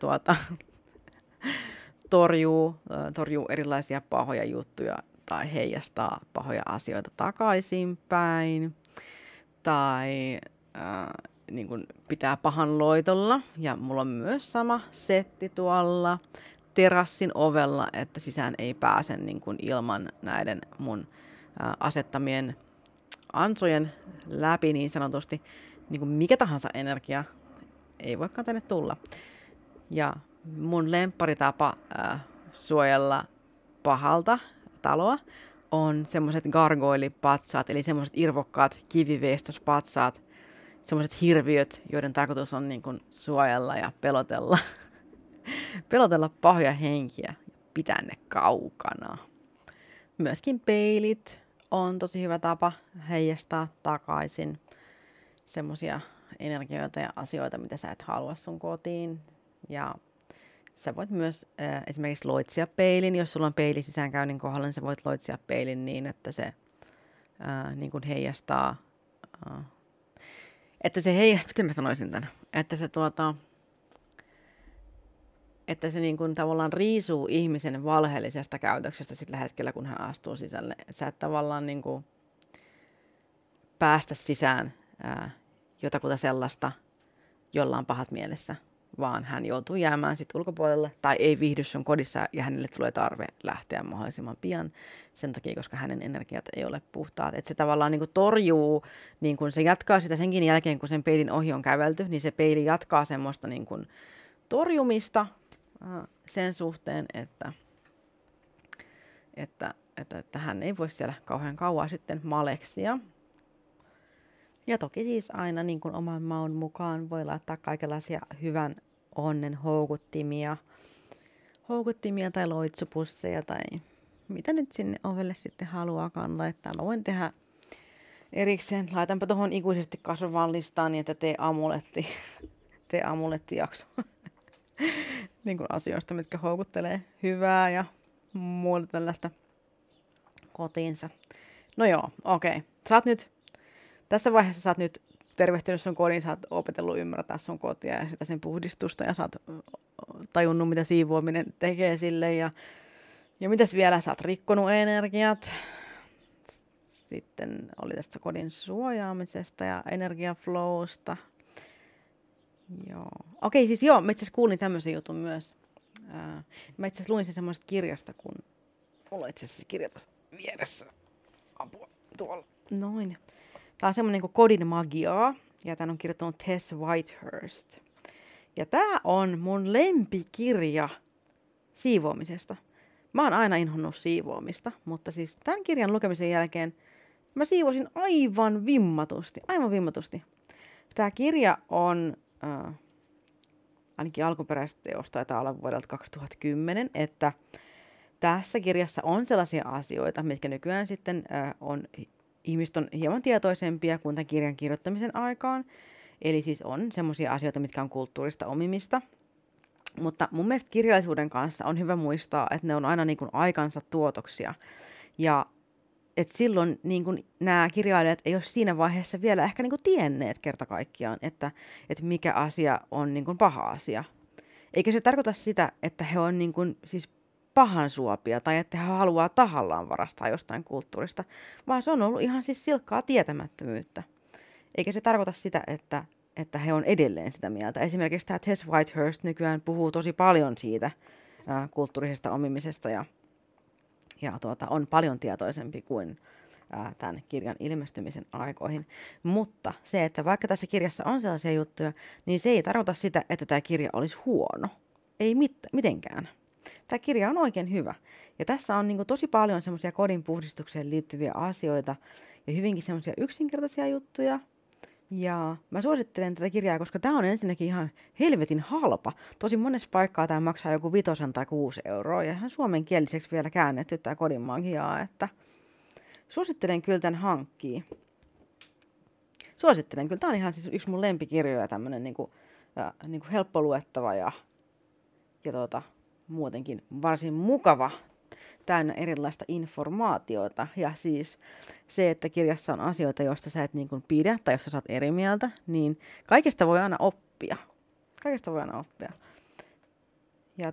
torjuu erilaisia pahoja juttuja tai heijastaa pahoja asioita takaisinpäin. Tai niin kuin pitää pahan loitolla. Ja mulla on myös sama setti tuolla terassin ovella, että sisään ei pääse niin kuin ilman näiden mun asettamien ansojen läpi niin sanotusti. Niin kuin mikä tahansa energia ei voikaan tänne tulla. Ja mun lempparitapa suojella pahalta taloa on semmoiset gargoilipatsaat, eli semmoiset irvokkaat kiviveestospatsaat, semmoiset hirviöt, joiden tarkoitus on niin kuin suojella ja pelotella. Pelotella pahoja henkiä ja pitää ne kaukana. Myöskin peilit on tosi hyvä tapa heijastaa takaisin semmoisia energioita ja asioita, mitä sä et halua sun kotiin. Ja sä voit myös esimerkiksi loitsia peilin, jos sulla on peili sisäänkäynnin kohdalla, niin sä voit loitsia peilin niin, että se niin kuin heijastaa, että se heijastaa, miten mä sanoisin tämän, että se niin kuin tavallaan riisuu ihmisen valheellisesta käytöksestä sillä hetkellä, kun hän astuu sisälle. Sä et tavallaan niin kuin päästä sisään jotakuta sellaista, jolla on pahat mielessä, vaan hän joutuu jäämään sit ulkopuolelle tai ei viihdy sun kodissa ja hänelle tulee tarve lähteä mahdollisimman pian sen takia, koska hänen energiat ei ole puhtaat. Et se tavallaan niinku torjuu, niinku se jatkaa sitä senkin jälkeen, kun sen peilin ohi on kävelty, niin se peili jatkaa semmoista niinku torjumista sen suhteen, että hän ei voi siellä kauhean kauan sitten maleksia. Ja toki siis aina niin kuin oman maun mukaan voi laittaa kaikenlaisia hyvän onnen houkuttimia tai loitsupusseja tai mitä nyt sinne ovelle sitten haluaakaan laittaa. Mä voin tehdä erikseen, laitanpa tuohon ikuisesti kasvavaan listaan niin, että tee amulettijakso niin kuin asioista, mitkä houkuttelee hyvää ja muuta tällaista kotiinsa. No joo, okei. Tässä vaiheessa sä oot nyt tervehtynyt sun kodin, sä oot opetellut ymmärtää sun kotia ja sitä sen puhdistusta ja sä oot tajunnut, mitä siivoaminen tekee sille ja mitäs vielä, sä oot rikkonut energiat. Sitten oli tästä kodin suojaamisesta ja energiaflowsta. Joo. Okei, siis joo, mä itse asiassa kuulin tämmöisen jutun myös. Mä itse asiassa luin sen semmoisesta kirjasta, kun mulla itse asiassa kirja tuossa vieressä. Apua, tuolla. Noin. Tämä on semmoinen kuin kodin magiaa, ja tämän on kirjoittanut Tess Whitehurst. Ja tämä on mun lempikirja siivoamisesta. Mä oon aina inhonnut siivoamista, mutta siis tämän kirjan lukemisen jälkeen mä siivosin aivan vimmatusti. Aivan vimmatusti. Tämä kirja on ainakin alkuperäistä teosta, taitaa olla vuodelta 2010, että tässä kirjassa on sellaisia asioita, mitkä nykyään sitten on... Ihmiset on hieman tietoisempia kuin tämän kirjan kirjoittamisen aikaan. Eli siis on semmoisia asioita, mitkä on kulttuurista omimista. Mutta mun mielestä kirjallisuuden kanssa on hyvä muistaa, että ne on aina niin kuin aikansa tuotoksia. Ja että silloin niin kuin nämä kirjailijat ei ole siinä vaiheessa vielä ehkä niin kuin tienneet kerta kaikkiaan, että mikä asia on niin kuin paha asia. Eikä se tarkoita sitä, että he on niin kuin, siis pahan suopia tai että hän haluaa tahallaan varastaa jostain kulttuurista, vaan se on ollut ihan siis silkkaa tietämättömyyttä. Eikä se tarkoita sitä, että he on edelleen sitä mieltä. Esimerkiksi tämä Tess Whitehurst nykyään puhuu tosi paljon siitä kulttuurisesta omimisesta ja on paljon tietoisempi kuin tämän kirjan ilmestymisen aikoihin. Mutta se, että vaikka tässä kirjassa on sellaisia juttuja, niin se ei tarkoita sitä, että tämä kirja olisi huono. Ei mitenkään. Tämä kirja on oikein hyvä. Ja tässä on niin kuin tosi paljon semmoisia kodin puhdistukseen liittyviä asioita ja hyvinkin semmoisia yksinkertaisia juttuja. Ja mä suosittelen tätä kirjaa, koska tämä on ensinnäkin ihan helvetin halpa. Tosi monessa paikkaa tämä maksaa joku 5 tai 6 euroa. Ja ihan suomenkieliseksi vielä käännetty tämä kodin magiaa, että suosittelen kyllä tämän hankkii. Suosittelen kyllä. Tämä on ihan siis yksi mun lempikirjoja, tämmöinen niin kuin helppo luettava ja muutenkin varsin mukava, täynnä erilaista informaatiota. Ja siis se, että kirjassa on asioita, joista sä et niin kuin pidä tai josta sä oot eri mieltä, niin kaikesta voi aina oppia. Ja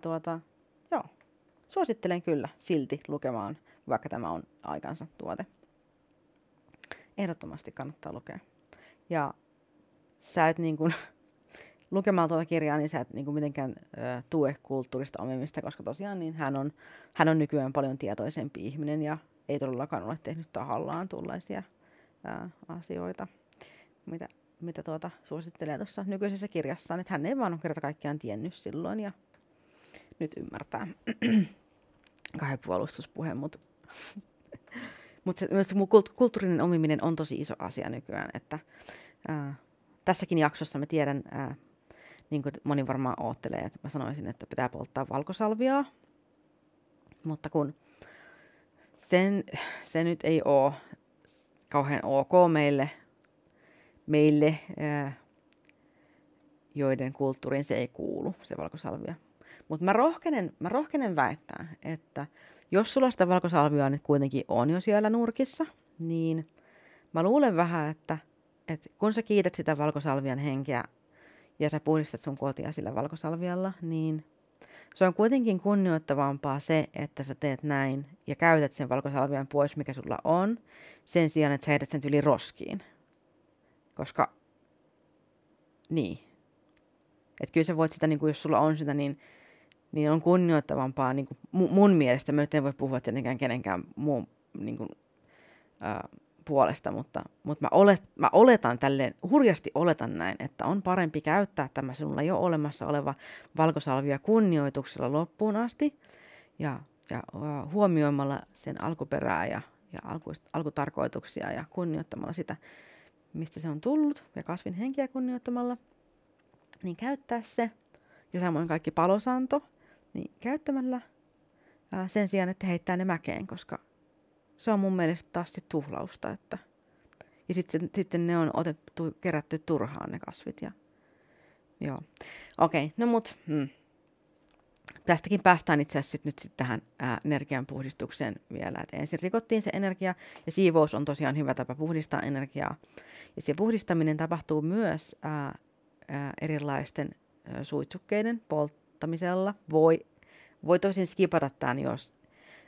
joo, suosittelen kyllä silti lukemaan, vaikka tämä on aikansa tuote. Ehdottomasti kannattaa lukea. Ja sä et niin kuin, lukemalla tuota kirjaa, niin sä et niin kuin mitenkään tue kulttuurista omimista, koska tosiaan niin hän on nykyään paljon tietoisempi ihminen ja ei todellakaan ole tehnyt tahallaan tuollaisia asioita, mitä tuota suosittelee tuossa nykyisessä kirjassaan, että hän ei vaan ole kerta kaikkiaan tiennyt silloin ja nyt ymmärtää. Kahden puolustuspuhe, mutta myös kulttuurinen omiminen on tosi iso asia nykyään, että tässäkin jaksossa mä tiedän, niin kuin moni varmaan oottelee, että mä sanoisin, että pitää polttaa valkosalviaa, mutta kun se nyt ei ole kauhean ok meille joiden kulttuuriin se ei kuulu, se valkosalvia. Mutta mä rohkenen väittää, että jos sulla sitä valkosalviaa nyt kuitenkin on jo siellä nurkissa, niin mä luulen vähän, että kun sä kiität sitä valkosalvian henkeä ja sä puhdistat sun kotia sillä valkosalvialla, niin se on kuitenkin kunnioittavampaa se, että sä teet näin ja käytät sen valkosalvian pois, mikä sulla on, sen sijaan, että sä heität sen yli roskiin. Koska, niin. Että kyllä sä voit sitä, niin kun jos sulla on sitä, niin on kunnioittavampaa niin mun mielestä. Mä nyt en voi puhua tietenkään kenenkään muun niin kuin, puolesta, mutta mä oletan tälleen, hurjasti oletan näin, että on parempi käyttää tämä sinulla jo olemassa oleva valkosalvia kunnioituksella loppuun asti ja huomioimalla sen alkuperää ja alkutarkoituksia ja kunnioittamalla sitä, mistä se on tullut ja kasvin henkiä kunnioittamalla, niin käyttää se ja samoin kaikki palosanto, niin käyttämällä sen sijaan, että heittää ne mäkeen, koska se on mun mielestä taas sit tuhlausta. Että. Ja sitten ne on kerätty turhaan ne kasvit. Ja. Joo. Okei, no mut. Tästäkin päästään itse asiassa nyt tähän energianpuhdistukseen vielä. Et ensin rikottiin se energia ja siivous on tosiaan hyvä tapa puhdistaa energiaa. Ja se puhdistaminen tapahtuu myös erilaisten suitsukkeiden polttamisella. Voi tosin skipata tämän, jos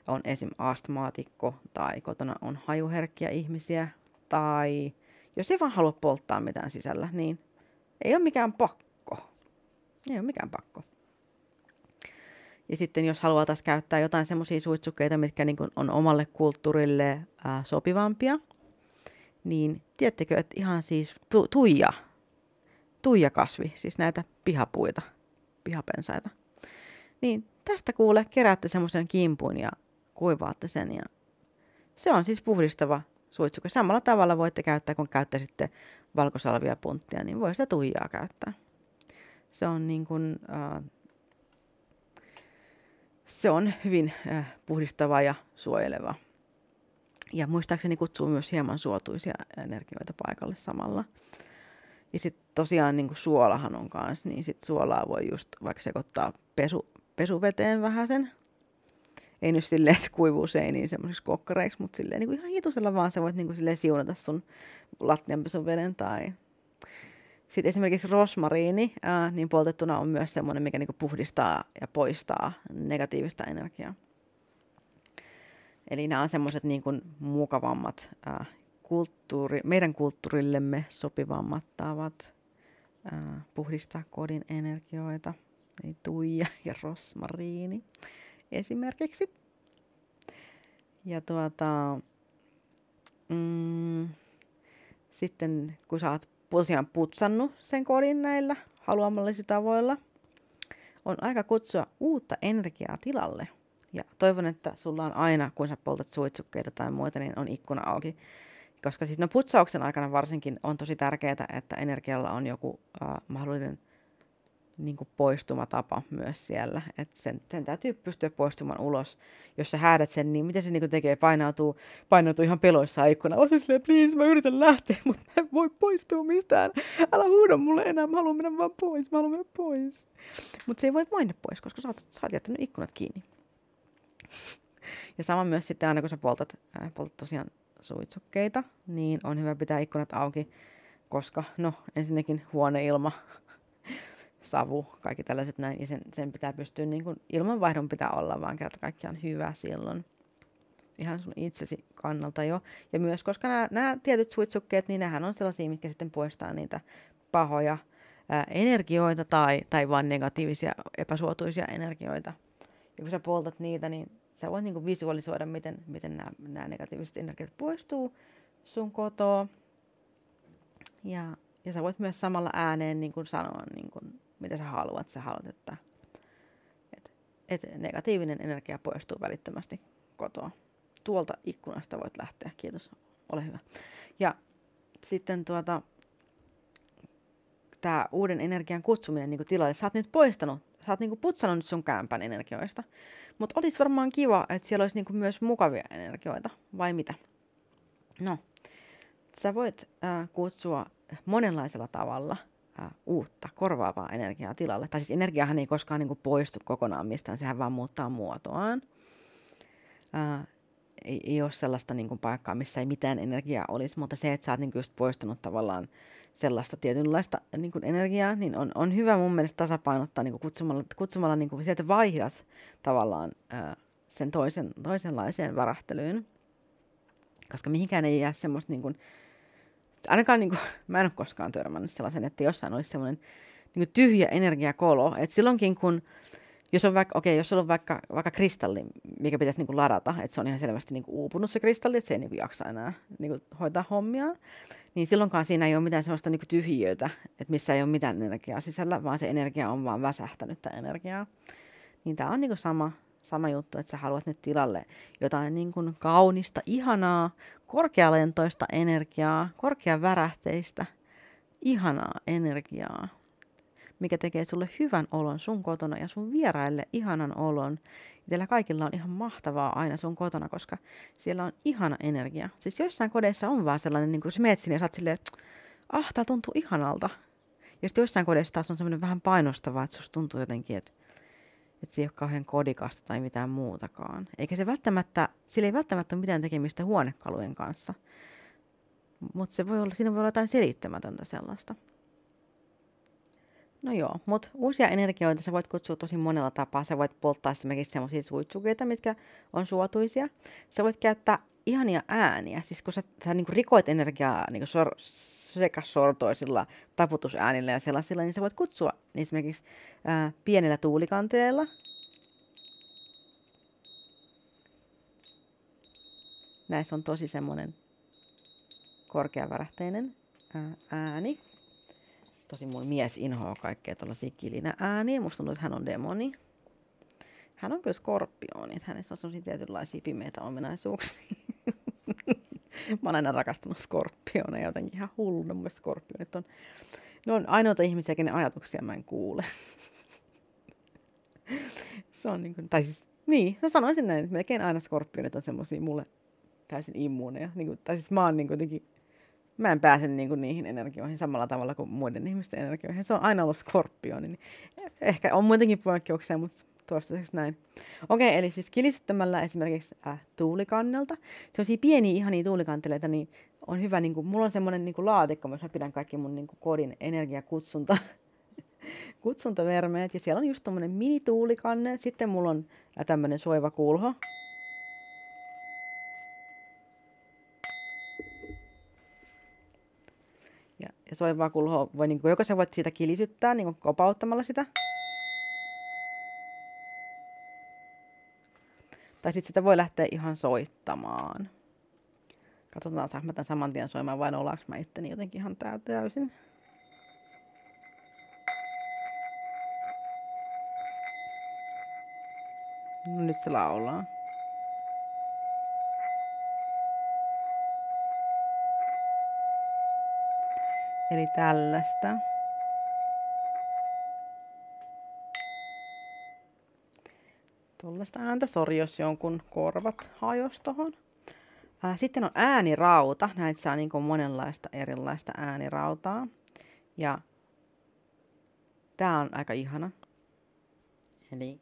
on esim. Astmaatikko tai kotona on hajuherkkiä ihmisiä tai jos ei vaan halua polttaa mitään sisällä, niin ei ole mikään pakko. Ja sitten jos haluaa taas käyttää jotain semmoisia suitsukkeita, mitkä niin on omalle kulttuurille sopivampia, niin tiedättekö, että ihan siis tuijakasvi, siis näitä pihapuita, pihapensaita, niin tästä kuule keräätte semmoisen kimpun ja kuivaatte sen ja se on siis puhdistava suitsuke. Samalla tavalla voitte käyttää, kun käyttäisitte valkosalvia punttia, niin voi sitä tuijaa käyttää. Se on niin kuin, se on hyvin puhdistava ja suojeleva. Ja muistaakseni kutsuu myös hieman suotuisia energioita paikalle samalla. Ja sitten tosiaan niin kuin suolahan on kanssa, niin sit suolaa voi just vaikka sekoittaa pesuveteen vähäsen. Ei nyt silleen, että se kuivuu seiniin semmoisiksi kokkareiksi, mutta silleen niin kuin ihan hitusella vaan sä voit niin kuin silleen siunata sun lattianpesuveden tai. Sitten esimerkiksi rosmariini, niin poltettuna on myös semmoinen, mikä niin kuin puhdistaa ja poistaa negatiivista energiaa. Eli nämä on semmoiset niin kuin mukavammat, meidän kulttuurillemme sopivammat tavat puhdistaa kodin energioita. Eli tuija ja rosmariini esimerkiksi. Ja sitten kun sä oot tosiaan putsannut sen kodin näillä haluamallisi tavoilla, on aika kutsua uutta energiaa tilalle. Ja toivon, että sulla on aina, kun sä poltat suitsukkeita tai muita, niin on ikkuna auki. Koska siis putsauksen aikana varsinkin on tosi tärkeää, että energialla on joku mahdollinen niin kuin poistumatapa myös siellä. Että sen täytyy pystyä poistumaan ulos. Jos sä häädät sen, niin miten se niin kuin tekee? Painautuu ihan peloissaan ikkuna. On se silleen, please, mä yritän lähteä, mutta mä en voi poistua mistään. Älä huuda mulle enää, mä haluan mennä vaan pois, Mutta se ei voi mainita pois, koska sä oot jättänyt ikkunat kiinni. Ja sama myös sitten aina, kun sä poltat tosiaan suitsukkeita, niin on hyvä pitää ikkunat auki, koska ensinnäkin huoneilma, savu, kaikki tällaiset näin, ja sen pitää pystyä, niin kuin ilmanvaihdon pitää olla, vaan kerta kaikkiaan hyvä silloin, ihan sun itsesi kannalta jo. Ja myös, koska nämä tietyt suitsukkeet, niin nämähän on sellaisia, mitkä sitten poistaa niitä pahoja energioita tai vaan negatiivisia, epäsuotuisia energioita. Ja kun sä poltat niitä, niin sä voit niinku visualisoida, miten nämä negatiiviset energiat poistuu sun kotoa. Ja sä voit myös samalla ääneen niinku sanoa, niinku, mitä sä haluat, että negatiivinen energia poistuu välittömästi kotoa. Tuolta ikkunasta voit lähteä. Kiitos. Ole hyvä. Ja sitten tää uuden energian kutsuminen niinku tilalle. Sä oot nyt poistanut. Sä oot niinku putsanut sun kämpän energioista. Mutta olisi varmaan kiva, että siellä olisi niinku myös mukavia energioita. Vai mitä? No. Sä voit kutsua monenlaisella tavalla uutta, korvaavaa energiaa tilalle. Tai siis energiahan ei koskaan niinku poistu kokonaan mistään. Sehän vaan muuttaa muotoaan. Ei ole sellaista niin kuin paikkaa, missä ei mitään energiaa olisi, mutta se, että sä oot niin kuin just poistanut tavallaan sellaista tietynlaista niin kuin energiaa, niin on hyvä mun mielestä tasapainottaa niin kuin kutsumalla niin kuin sieltä vaihdas tavallaan sen toisenlaiseen värähtelyyn, koska mihinkään ei jää semmoista, niin kuin, ainakaan niin kuin, mä en ole koskaan törmännyt sellaisen, että jossain olisi semmoinen niin kuin tyhjä energiakolo, että silloinkin kun Jos on vaikka kristalli, mikä pitäisi niinku ladata, että se on ihan selvästi niinku uupunut se kristalli, että se ei niinku jaksa enää niinku hoitaa hommiaan, niin silloinkaan siinä ei ole mitään sellaista niinku tyhjiötä, että missä ei ole mitään energiaa sisällä, vaan se energia on vaan väsähtänyt tämä energiaa. Niin tämä on niinku sama juttu, että sä haluat nyt tilalle jotain niinku kaunista, ihanaa, korkealentoista energiaa, korkeavärähteistä, ihanaa energiaa, mikä tekee sulle hyvän olon sun kotona ja sun vieraille ihanan olon. Teillä kaikilla on ihan mahtavaa aina sun kotona, koska siellä on ihana energia. Siis joissain kodeissa on vaan sellainen, niin kun sä meet sinne ja sä oot silleen, että tää tuntuu ihanalta. Ja sitten joissain kodeissa taas on semmoinen vähän painostava, että susta tuntuu jotenkin, että se ei ole kauhean kodikasta tai mitään muutakaan. Eikä se välttämättä, sillä ei välttämättä ole mitään tekemistä huonekalujen kanssa. Mutta siinä voi olla jotain selittämätöntä sellaista. No joo, mutta uusia energioita sä voit kutsua tosi monella tapaa. Sä voit polttaa esimerkiksi semmoisia suitsukeita, mitkä on suotuisia. Sä voit käyttää ihania ääniä. Siis kun sä niinku rikoit energiaa niinku sekasortoisilla taputusäänillä ja sellaisilla, niin sä voit kutsua esimerkiksi pienellä tuulikanteella. Näissä on tosi semmoinen korkeavärähteinen ääni. Tosin mun mies inhoaa kaikkea tällaisia kilinä ääniä. Musta tuntuu, että hän on demoni. Hän on kyllä skorpioni. Hänessä on sellaisia tietynlaisia pimeitä ominaisuuksia. Mä oon aina rakastanut skorpioneja jotenkin ihan hulluna. Mun mielestä skorpionit on... Ne on ainoita ihmisiä, kenen ajatuksia mä en kuule. Se on niin kuin... Tai siis... Niin, mä sanoisin näin, että melkein aina skorpionit on semmosia mulle täysin immuuneja. Niin kuin, tai siis mä oon niin kuitenkin... Mä en pääse niinku niihin energioihin samalla tavalla kuin muiden ihmisten energioihin. Se on aina ollut skorpioni. Niin ehkä on muutenkin poikkeuksia, mutta toistaiseksi näin. Okei, eli siis kilistyttämällä esimerkiksi tuulikannelta. Sellaisia pieniä ihania tuulikanteleita, niin on hyvä. Niinku, mulla on semmoinen niinku laatikko, missä pidän kaikki mun niinku kodin energiakutsuntavermeet. Ja siellä on just tommonen minituulikanne. Sitten mulla on tämmönen soiva kulho. Ja soivaa kulhoa voi niin kuin, joko sä voit siitä kilisyttää niin kuin kopauttamalla sitä. Tai sitten sitä voi lähteä ihan soittamaan. Katsotaan, saanko mä tämän saman tien soimaan vai ollaanko mä itteni jotenkin ihan täysin. No nyt se laulaa. Eli tällaista. Tuollaista ääntä. Sori, jos jonkun korvat hajos tohon. Sitten on äänirauta. Näitä saa niin kuin monenlaista erilaista äänirautaa. Ja tää on aika ihana. Eli...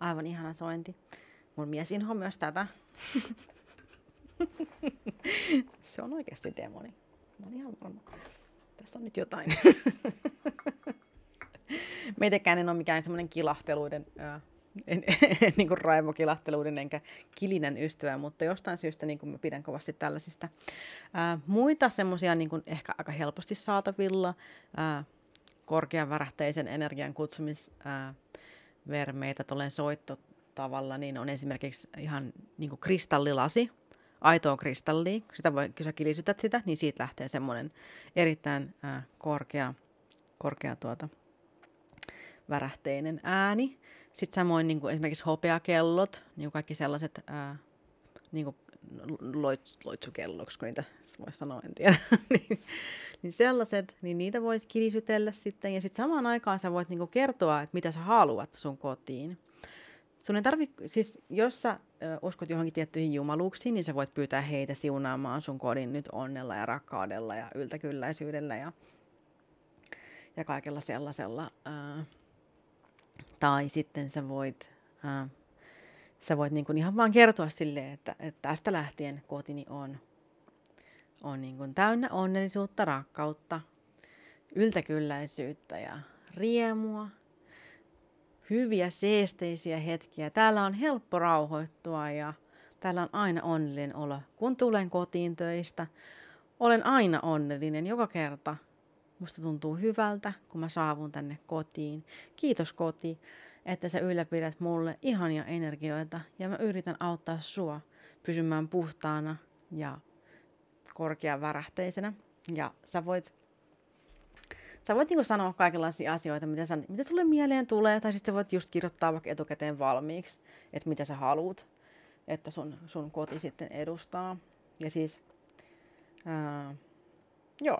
Aivan ihana sointi. Mun mies inhoaa myös tätä. Se on oikeasti demoni. Mä oon ihan varma. on nyt jotain. Meitäkään en ole mikään semmoinen kilahteluiden, niin kuin raivokilahteluiden enkä kilinän ystävä, mutta jostain syystä niin kuin mä pidän kovasti tällaisista. Muita semmoisia niin kuin ehkä aika helposti saatavilla korkean värähteisen energian kutsumisvermeitä tolleen soittotavalla, niin on esimerkiksi ihan niin kuin kristallilasi, aitoa kristallia. Kun sä kilisytät sitä, niin siitä lähtee semmoinen erittäin korkea värähteinen ääni. Sitten samoin niin kuin esimerkiksi hopeakellot, niin kuin kaikki sellaiset niin kuin loitsukelloksi, kun niitä voi sanoa, en tiedä. niin sellaiset, niin niitä voisi kirisytellä sitten. Ja sitten samaan aikaan sä voit niin kuin kertoa, että mitä sä haluat sun kotiin. Sun ei tarvitse, siis jos sä uskot johonkin tiettyihin jumaluuksiin, niin sä voit pyytää heitä siunaamaan sun kodin nyt onnella ja rakkaudella ja yltäkylläisyydellä ja kaikella sellaisella. Tai sitten sä voit niin kuin ihan vaan kertoa silleen, että tästä lähtien kotini on niin kuin täynnä onnellisuutta, rakkautta, yltäkylläisyyttä ja riemua, hyviä seesteisiä hetkiä. Täällä on helppo rauhoittua ja täällä on aina onnellinen olo. Kun tulen kotiin töistä, olen aina onnellinen joka kerta. Musta tuntuu hyvältä, kun mä saavun tänne kotiin. Kiitos koti, että sä ylläpidät mulle ihania energioita ja mä yritän auttaa sua pysymään puhtaana ja korkean värähteisenä. Ja sä voit niinku sanoa kaikenlaisia asioita, mitä sulle mieleen tulee, tai sitten voit just kirjoittaa vaikka etukäteen valmiiksi, että mitä sä haluut, että sun koti sitten edustaa. Ja siis, joo.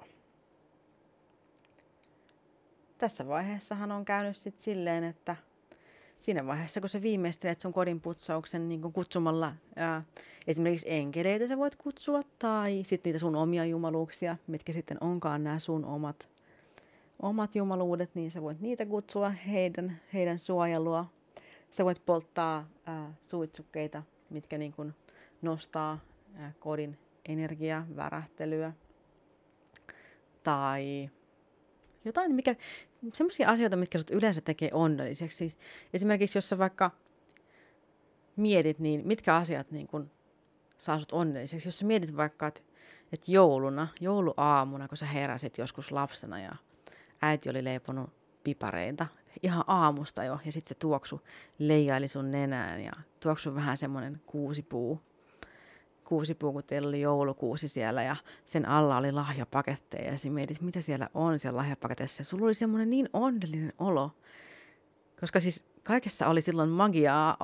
Tässä vaiheessahan on käynyt sitten silleen, että siinä vaiheessa, kun sä viimeistelet sun kodin putsauksen niin kun kutsumalla esimerkiksi enkeleitä sä voit kutsua, tai sitten niitä sun omia jumaluuksia, mitkä sitten onkaan nämä sun omat jumaluudet, niin sä voit niitä kutsua, heidän suojelua. Sä voit polttaa suitsukkeita, mitkä niin kun nostaa kodin energiaa, värähtelyä, tai jotain, mikä, semmoisia asioita, mitkä sut yleensä tekee onnelliseksi. Siis esimerkiksi jos sä vaikka mietit, niin mitkä asiat niin kun saa sut onnelliseksi. Jos sä mietit vaikka, että jouluaamuna, kun sä heräsit joskus lapsena ja äiti oli leiponut pipareita ihan aamusta jo, ja sitten se tuoksu leijaili sun nenään ja tuoksu vähän semmoinen kuusipuu. Kuusipuu, kun teillä oli joulukuusi siellä ja sen alla oli lahjapaketteja ja sä mietit, mitä siellä on siellä lahjapaketissa. Ja sulla oli semmoinen niin onnellinen olo, koska siis kaikessa oli silloin magiaa,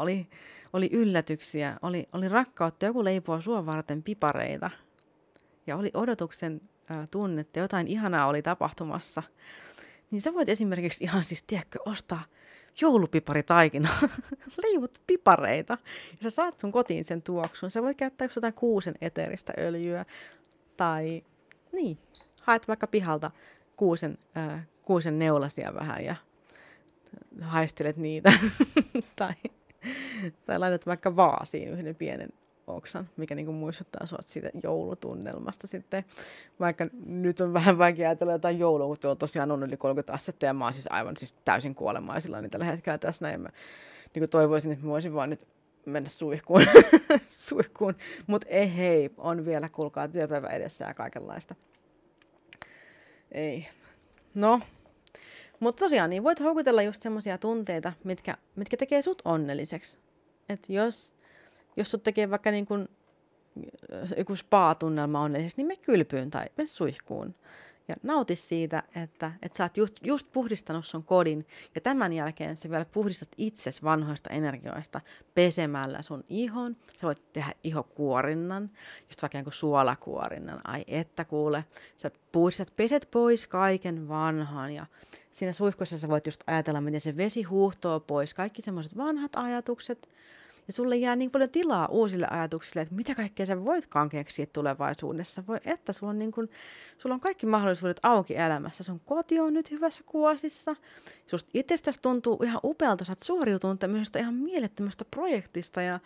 oli yllätyksiä, oli rakkautta, joku leipoo sua varten pipareita ja oli odotuksen tunnetta, jotain ihanaa oli tapahtumassa. Niin sä voit esimerkiksi ihan siis, tiedätkö, ostaa joulupiparitaikina, leivot pipareita, ja sä saat sun kotiin sen tuoksun. Sä voit käyttää jotain kuusen eteeristä öljyä, tai niin, haet vaikka pihalta kuusen neulasia vähän, ja haistelet niitä, tai laitat vaikka vaasiin yhden pienen oksan, mikä niinku muistuttaa sua siitä joulutunnelmasta sitten. Vaikka nyt on vähän vaikea ajatella jotain joulua, kun tuolla tosiaan on yli 30 astetta ja mä oon siis aivan siis täysin kuolemaisilla niin tällä hetkellä tässä näin. Mä niinku toivoisin, että mä voisin vaan nyt mennä suihkuun. Mut hei, on vielä kuulkaa työpäivä edessä ja kaikenlaista. Ei. No. Mut tosiaan niin voit houkutella just semmosia tunteita, mitkä tekee sut onnelliseksi. Et jos sut tekee vaikka niin kun, joku spa-tunnelma onnelliseksi, niin mene kylpyyn tai mene suihkuun. Ja nauti siitä, että sä oot just puhdistanut sun kodin. Ja tämän jälkeen sä vielä puhdistat itses vanhoista energioista pesemällä sun ihon. Sä voit tehdä ihokuorinnan, just vaikka joku suolakuorinnan. Ai että kuule, sä puhdistat, peset pois kaiken vanhan. Ja siinä suihkussa sä voit just ajatella, miten se vesi huuhtoo pois kaikki semmoiset vanhat ajatukset. Ja sulle jää niin paljon tilaa uusille ajatuksille, että mitä kaikkea sä voitkaan keksiä tulevaisuudessa. Voi että sulla on kaikki mahdollisuudet auki elämässä. Sun koti on nyt hyvässä kuosissa. Susta itsestäsi tuntuu ihan upealta. Sä oot suoriutunut tämmöisestä ihan mielettömästä projektista. Ja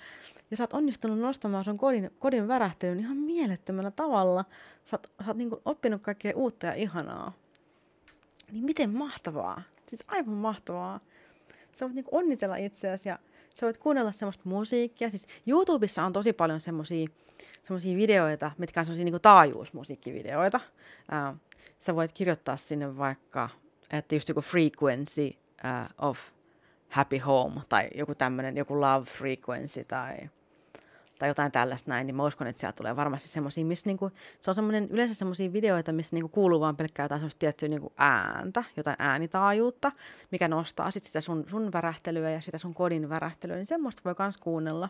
sä oot onnistunut nostamaan sun kodin värähtelyn ihan mielettömällä tavalla. Sä oot niin kuin oppinut kaikkea uutta ja ihanaa. Niin miten mahtavaa. Siis aivan mahtavaa. Sä voit niinku onnitella itseäsi ja sä voit kuunnella semmoista musiikkia. Siis YouTubessa on tosi paljon semmoisia videoita, mitkä on semmoisia niinku taajuusmusiikkivideoita. Sä voit kirjoittaa sinne vaikka, että just joku frequency of happy home tai joku tämmöinen, joku love frequency tai jotain tällaista näin, niin mä uskon, että sieltä tulee varmasti semmoisia, missä niinku, se on semmoinen yleensä semmoisia videoita, missä niinku kuuluu vaan pelkkää jotain semmoista tiettyä niinku ääntä, jotain äänitaajuutta, mikä nostaa sit sitä sun värähtelyä ja sitä sun kodin värähtelyä, niin semmoista voi kans kuunnella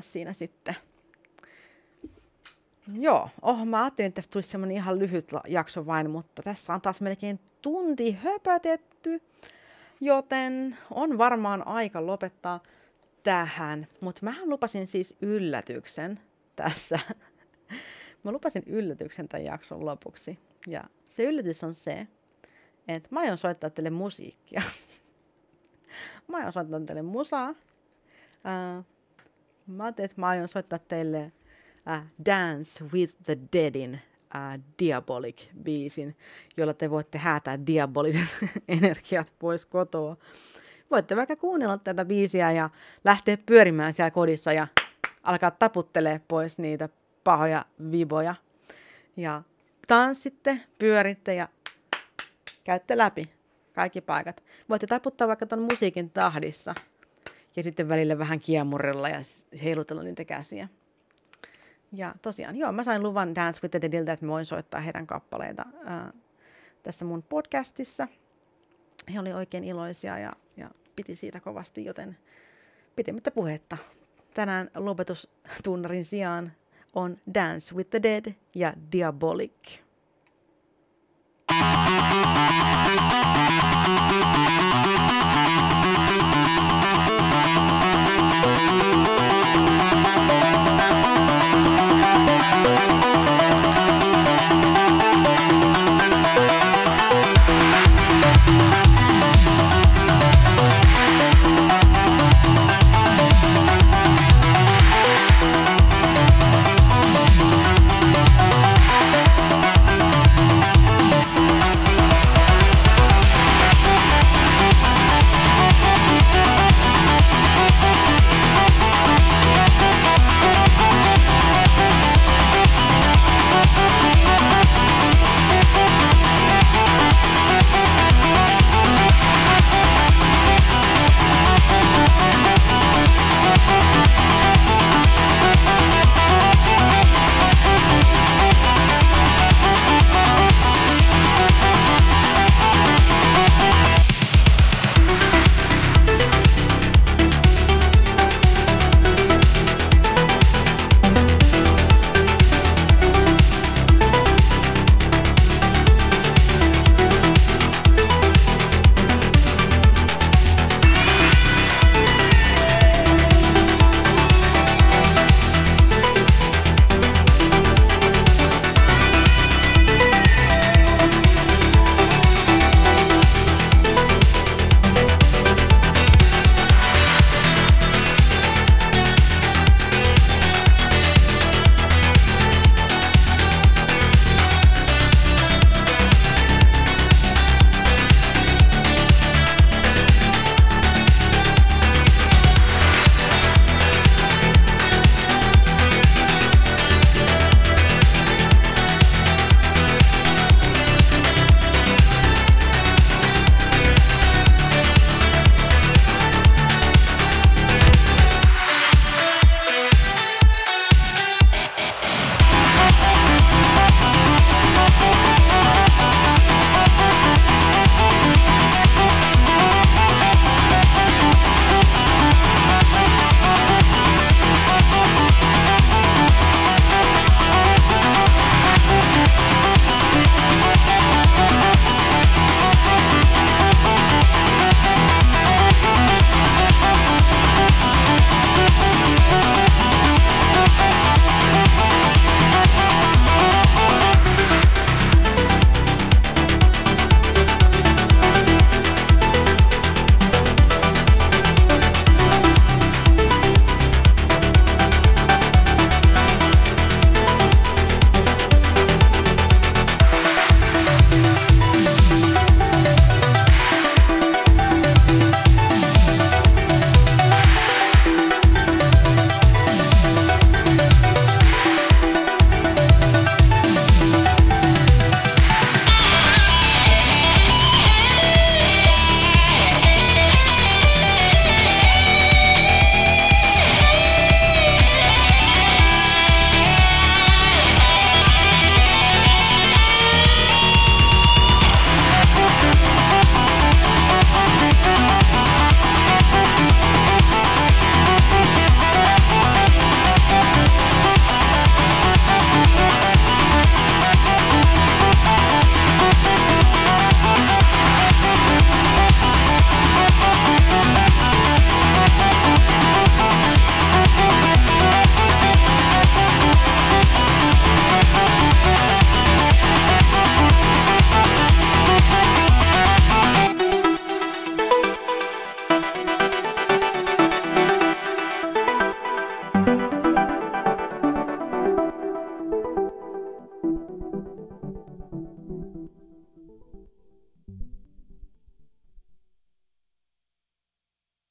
siinä sitten. Joo, mä ajattelin, että tässä tulisi semmoinen ihan lyhyt jakso vain, mutta tässä on taas melkein tunti höpötetty, joten on varmaan aika lopettaa tähän. Mutta mähän lupasin siis yllätyksen tässä. Mä lupasin yllätyksen tämän jakson lopuksi. Ja se yllätys on se, että mä aion soittaa teille musiikkia. Mä aion soittaa teille musaa. Mä ajattelin, että mä aion soittaa teille Dance with the Deadin Diabolic-biisin, jolla te voitte häätää diaboliset energiat pois kotoa. Voitte vaikka kuunnella tätä biisiä ja lähteä pyörimään siellä kodissa ja alkaa taputtelee pois niitä pahoja viboja. Ja tanssitte, pyöritte ja käytte läpi kaikki paikat. Voitte taputtaa vaikka ton musiikin tahdissa ja sitten välillä vähän kiemurrella ja heilutella niitä käsiä. Ja tosiaan, mä sain luvan Dance with the Deadiltä, että mä voin soittaa heidän kappaleita tässä mun podcastissa. He oli oikein iloisia ja piti siitä kovasti, joten pitemmittä puhetta. Tänään lopetustunnarin sijaan on Dance with the Dead ja Diabolic.